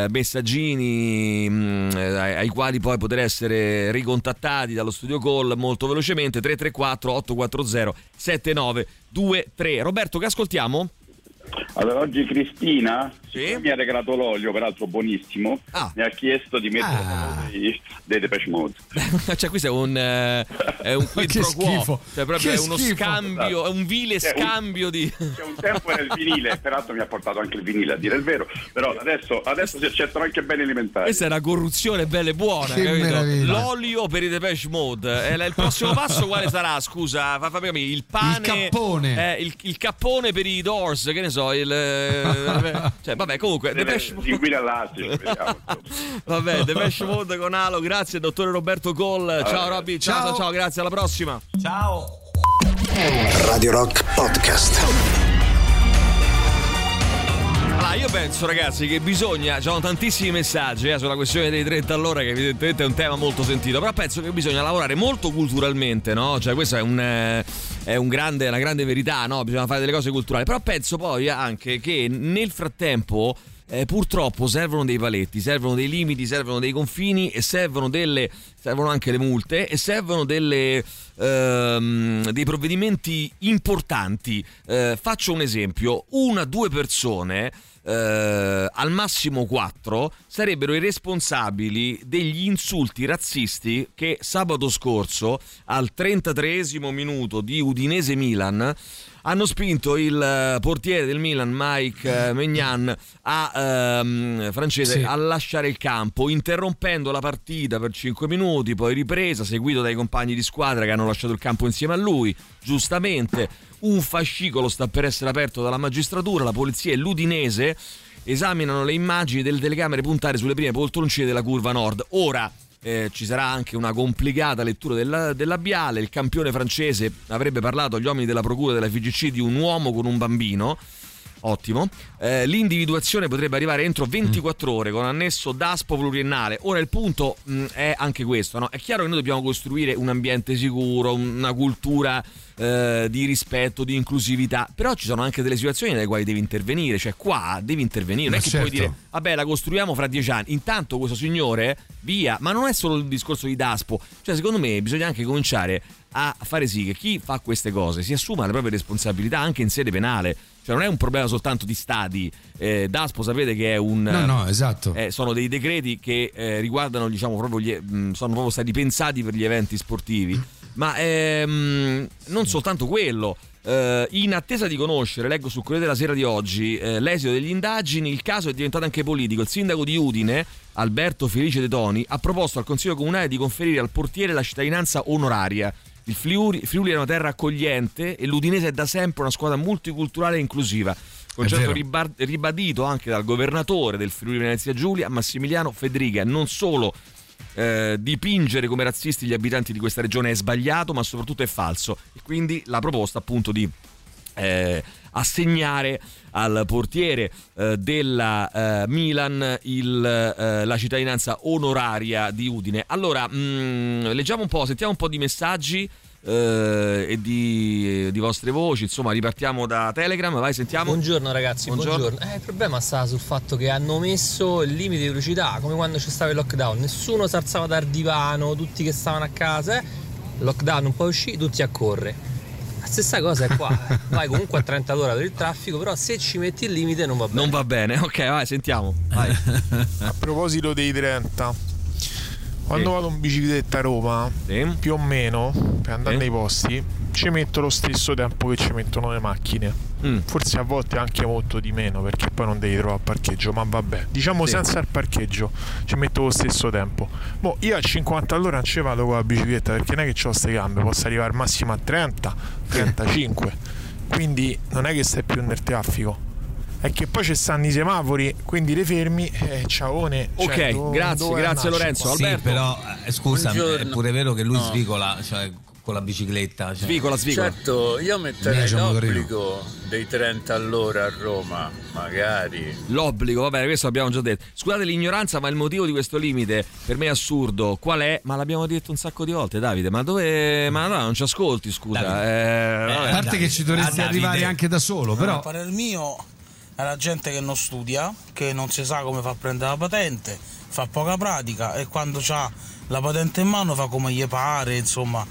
messaggini ai quali poi poter essere ricontattati dallo Studio Call molto velocemente, 334 840 7923. Roberto, che ascoltiamo? Allora, oggi Cristina mi ha regalato l'olio, peraltro buonissimo, mi ha chiesto di mettere dei Depeche Mode. Cioè, questo è un quid pro quo, cioè proprio è uno scambio, è un vile scambio di... C'è un tempo era il vinile, peraltro mi ha portato anche il vinile, a dire il vero, però adesso si accettano anche beni alimentari. Questa è una corruzione bella e buona, capito? L'olio per i Depeche Mode. Il prossimo passo quale sarà? Scusa, fammi il pane, il cappone, il cappone per i Doors, che ne so. Cioè, vabbè, comunque Depeche Mode con Halo. Grazie dottore Roberto Gol. Ciao Robby, ciao, grazie, alla prossima. Ciao. Radio Rock Podcast. Allora, io penso, ragazzi, che bisogna... C'erano tantissimi messaggi sulla questione dei 30 all'ora, che evidentemente è un tema molto sentito, però penso che bisogna lavorare molto culturalmente, no? Cioè, questo è una grande verità, no? Bisogna fare delle cose culturali, però penso poi anche che nel frattempo purtroppo servono dei paletti, servono dei limiti, servono dei confini e servono anche le multe e servono dei provvedimenti importanti. Faccio un esempio: 1-2 persone, al massimo 4, sarebbero i responsabili degli insulti razzisti che sabato scorso al 33esimo minuto di Udinese Milan hanno spinto il portiere del Milan, Mike Maignan, francese, a lasciare il campo, interrompendo la partita per 5 minuti, poi ripresa, seguito dai compagni di squadra che hanno lasciato il campo insieme a lui, giustamente. Un fascicolo sta per essere aperto dalla magistratura, la polizia e l'Udinese esaminano le immagini delle telecamere puntate sulle prime poltroncine della curva nord. Ora... ci sarà anche una complicata lettura del labiale. Il campione francese avrebbe parlato agli uomini della procura della FIGC di un uomo con un bambino. Ottimo. L'individuazione potrebbe arrivare entro 24 ore con annesso DASPO pluriennale. Ora il punto è anche questo, no? È chiaro che noi dobbiamo costruire un ambiente sicuro, una cultura di rispetto, di inclusività, però ci sono anche delle situazioni nelle quali devi intervenire, cioè qua devi intervenire, non è che puoi dire vabbè, la costruiamo fra 10 anni, intanto questo signore via. Ma non è solo il discorso di DASPO, cioè secondo me bisogna anche cominciare a fare sì che chi fa queste cose si assuma le proprie responsabilità anche in sede penale. Cioè non è un problema soltanto di stadi, DASPO sapete che è un... No, esatto. Sono dei decreti che riguardano, diciamo, proprio sono proprio stati pensati per gli eventi sportivi, ma non soltanto quello. In attesa di conoscere, leggo sul Corriere della Sera di oggi, l'esito degli indagini, il caso è diventato anche politico. Il sindaco di Udine, Alberto Felice De Toni, ha proposto al Consiglio Comunale di conferire al portiere la cittadinanza onoraria. Il Friuli è una terra accogliente e l'Udinese è da sempre una squadra multiculturale e inclusiva. Concetto ribadito anche dal governatore del Friuli Venezia Giulia, Massimiliano Fedriga. Non solo dipingere come razzisti gli abitanti di questa regione è sbagliato, ma soprattutto è falso, e quindi la proposta appunto di assegnare al portiere della Milan la cittadinanza onoraria di Udine. Allora, leggiamo un po', sentiamo un po' di messaggi e di vostre voci, insomma. Ripartiamo da Telegram, vai, sentiamo. Buongiorno ragazzi, buongiorno. Il problema sta sul fatto che hanno messo il limite di velocità, come quando c'è stato il lockdown, nessuno si alzava dal divano, tutti che stavano a casa, lockdown un po' uscì, tutti a correre. La stessa cosa è qua, vai comunque a 30 all'ora per il traffico, però se ci metti il limite non va bene. Non va bene, ok, vai, sentiamo. Vai. A proposito dei 30, quando vado in bicicletta a Roma, più o meno, per andare nei posti, ci metto lo stesso tempo che ci mettono le macchine. Forse a volte anche molto di meno, perché poi non devi trovare parcheggio, ma vabbè, diciamo senza il parcheggio ci metto lo stesso tempo. Boh, io a 50 all'ora non ci vado con la bicicletta, perché non è che ho ste gambe, posso arrivare al massimo a 30, 35, quindi non è che stai più nel traffico. È che poi ci stanno i semafori, quindi le fermi e ciaone. Ok, cioè, grazie Lorenzo. Alberto, sì, però scusa, è pure vero che lui svicola, cioè con la bicicletta, cioè. Svicola. Certo, io metterei l'obbligo dei 30 all'ora a Roma, magari. L'obbligo, vabbè, questo abbiamo già detto. Scusate l'ignoranza, ma il motivo di questo limite per me è assurdo. Qual è? Ma l'abbiamo detto un sacco di volte, Davide. Ma dove? Ma no, non ci ascolti, scusa. A parte Davide, che ci dovresti arrivare anche da solo, però. A parer mio è la gente che non studia, che non si sa come fa a prendere la patente, fa poca pratica e quando c'ha la patente in mano fa come gli pare, insomma.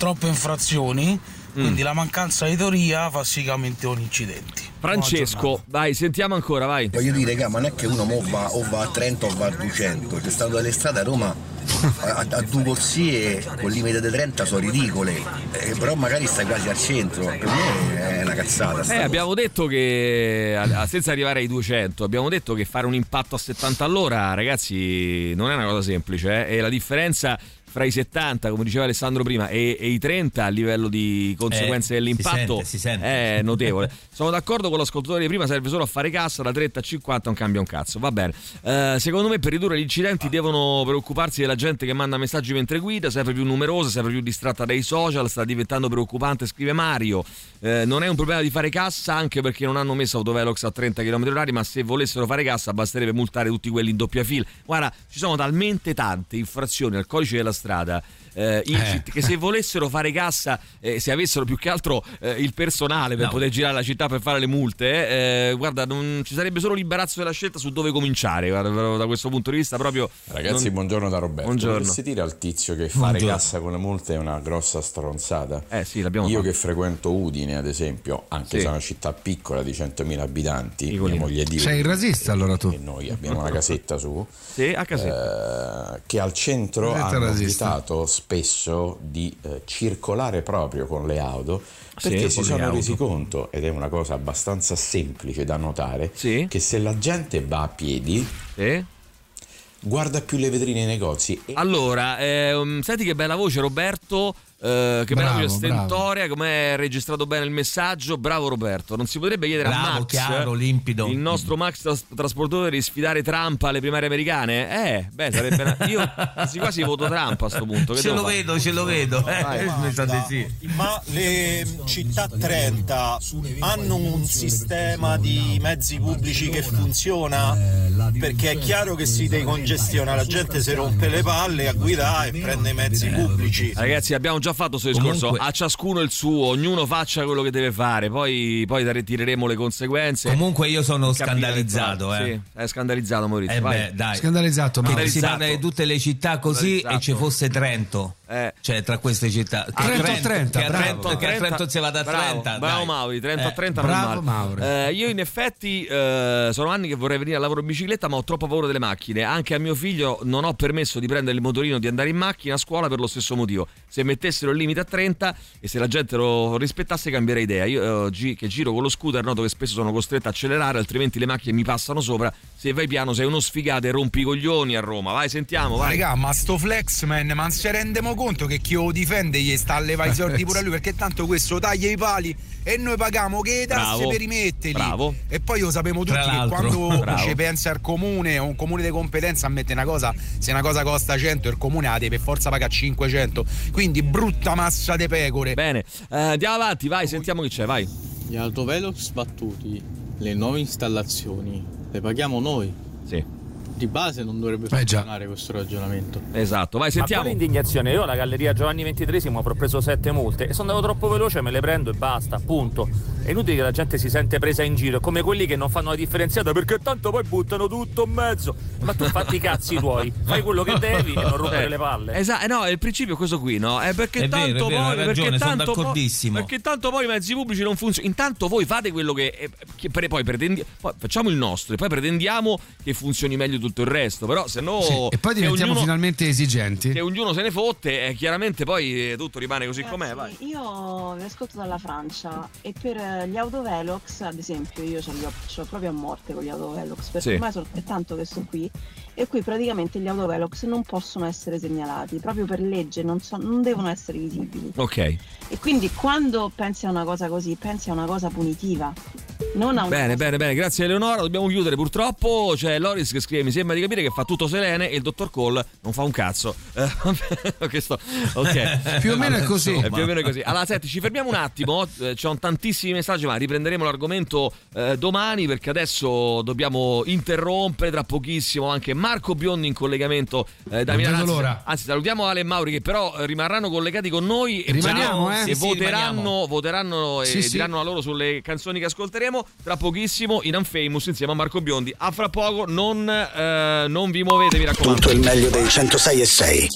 Troppe infrazioni, quindi la mancanza di teoria fa sì che aumentino incidenti. Francesco, vai, sentiamo ancora, vai. Voglio dire, raga, ma non è che uno va a 30 o va a 200, c'è stato delle strade a Roma a due corsie con limite di 30 sono ridicole, però magari stai quasi al centro, per me è una cazzata. Abbiamo detto che senza arrivare ai 200, abbiamo detto che fare un impatto a 70 all'ora, ragazzi, non è una cosa semplice, e la differenza fra i 70, come diceva Alessandro prima, e i 30 a livello di conseguenze dell'impatto si sente. È notevole. Sono d'accordo con l'ascoltatore di prima, serve solo a fare cassa, da 30 a 50 non cambia un cazzo, va bene. Secondo me per ridurre gli incidenti devono preoccuparsi della gente che manda messaggi mentre guida, sempre più numerosa, sempre più distratta dai social, sta diventando preoccupante, scrive Mario. Non è un problema di fare cassa, anche perché non hanno messo autovelox a 30 km/h, ma se volessero fare cassa basterebbe multare tutti quelli in doppia fila. Guarda, ci sono talmente tante infrazioni al codice della strada che se volessero fare cassa, se avessero più che altro il personale per poter girare la città per fare le multe, guarda, non ci sarebbe solo l'imbarazzo della scelta su dove cominciare, guarda, da questo punto di vista proprio. Ragazzi, buongiorno da Roberto. Potresti dire al tizio che fare cassa con le multe è una grossa stronzata. Sì, l'abbiamo fatto. Che frequento Udine, ad esempio, anche se è una città piccola di 100.000 abitanti, mia moglie di Udine, il razzista, allora tu. E noi abbiamo una casetta su che al centro hanno invitato spesso di circolare proprio con le auto, perché si sono resi conto, ed è una cosa abbastanza semplice da notare, che se la gente va a piedi guarda più le vetrine dei negozi. Allora, senti che bella voce Roberto, che bella voce stentorea, com'è registrato bene il messaggio, bravo Roberto. Non si potrebbe chiedere a Max, chiaro, limpido, il nostro Max trasportatore, di sfidare Trump alle primarie americane? Sarebbe io quasi voto Trump a sto punto. Che ce lo vedo. Ma le città 30 hanno un sistema di mezzi pubblici che funziona, perché è chiaro che si decongestiona, la gente si rompe le palle a guidare e prende i mezzi pubblici. Ragazzi, abbiamo già fatto questo discorso. Comunque, a ciascuno il suo, ognuno faccia quello che deve fare, poi tireremo le conseguenze. Comunque io sono scandalizzato, è scandalizzato Maurizio, dai. Scandalizzato, che si parla di tutte le città così e ci fosse Trento, cioè tra queste città Trento si va da 30. Bravo Mauri, Trento a 30, bravo Mauri. Io in effetti sono anni che vorrei venire al lavoro in bicicletta, ma ho troppo paura delle macchine. Anche a mio figlio non ho permesso di prendere il motorino, di andare in macchina a scuola per lo stesso motivo. Se mettessero il limite a 30 e se la gente lo rispettasse cambierei idea. Io che giro con lo scooter noto che spesso sono costretto a accelerare, altrimenti le macchine mi passano sopra. Se vai piano sei uno sfigato e rompi i coglioni a Roma. Vai, sentiamo. Vai. Raga, ma sto flexman, ma non si rende mo conto che chi lo difende gli sta a levare i soldi pure a lui, perché tanto questo taglia i pali e noi paghiamo che le tasse, bravo, per i metteli. Bravo. E poi lo sappiamo tutti che quando ci pensa il comune o un comune di competenza ammette una cosa, se una cosa costa 100 il comune la deve per forza paga 500, quindi brutta massa di pecore. Bene, andiamo avanti, vai, sentiamo chi c'è, vai. Gli autovelox sbattuti, le nuove installazioni le paghiamo noi. Sì. Di base non dovrebbe funzionare questo ragionamento. Esatto, vai, sentiamo. Ma poi l'indignazione, io alla galleria Giovanni XXIII ho preso 7 multe e sono andato troppo veloce, me le prendo e basta, punto. È inutile che la gente si sente presa in giro, come quelli che non fanno la differenziata perché tanto poi buttano tutto in mezzo. Ma tu fatti i cazzi tuoi, fai quello che devi e non rompere le palle. Esatto, no, è il principio questo qui, no? È perché è tanto vero, poi, ragione, perché sono tanto d'accordissimo. Perché tanto poi i mezzi pubblici non funzionano. Intanto voi fate quello che poi pretendiamo, poi facciamo il nostro e poi pretendiamo che funzioni meglio tutto il resto, però se no sì, e poi diventiamo ognuno, finalmente esigenti, che ognuno se ne fotte e chiaramente poi tutto rimane così. Ragazzi, com'è, vai. Io vi ascolto dalla Francia e per gli autovelox ad esempio io ce l'ho proprio a morte con gli autovelox, perché sì, ormai è tanto che sono qui e qui praticamente gli autovelox non possono essere segnalati proprio per legge, non devono essere visibili, ok, e quindi quando pensi a una cosa così pensi a una cosa punitiva, non a una bene, grazie Eleonora, dobbiamo chiudere purtroppo. C'è Loris che scrive: mi sembra di capire che fa tutto Selene e il dottor Cole non fa un cazzo. Ok, più o meno è così. Più o meno è così. Allora, senti, ci fermiamo un attimo. C'ho tantissimi messaggi, ma riprenderemo l'argomento domani, perché adesso dobbiamo interrompere. Tra pochissimo anche Marco Biondi in collegamento da Milano. Anzi, salutiamo Ale e Mauri, che però rimarranno collegati con noi e voteranno e diranno la loro sulle canzoni che ascolteremo. Tra pochissimo in Unfamous insieme a Marco Biondi. A fra poco, non vi muovete, mi raccomando. Tutto il meglio dei 106.6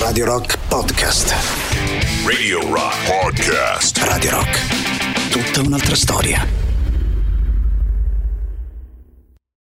Radio Rock Podcast. Radio Rock Podcast. Radio Rock, tutta un'altra storia.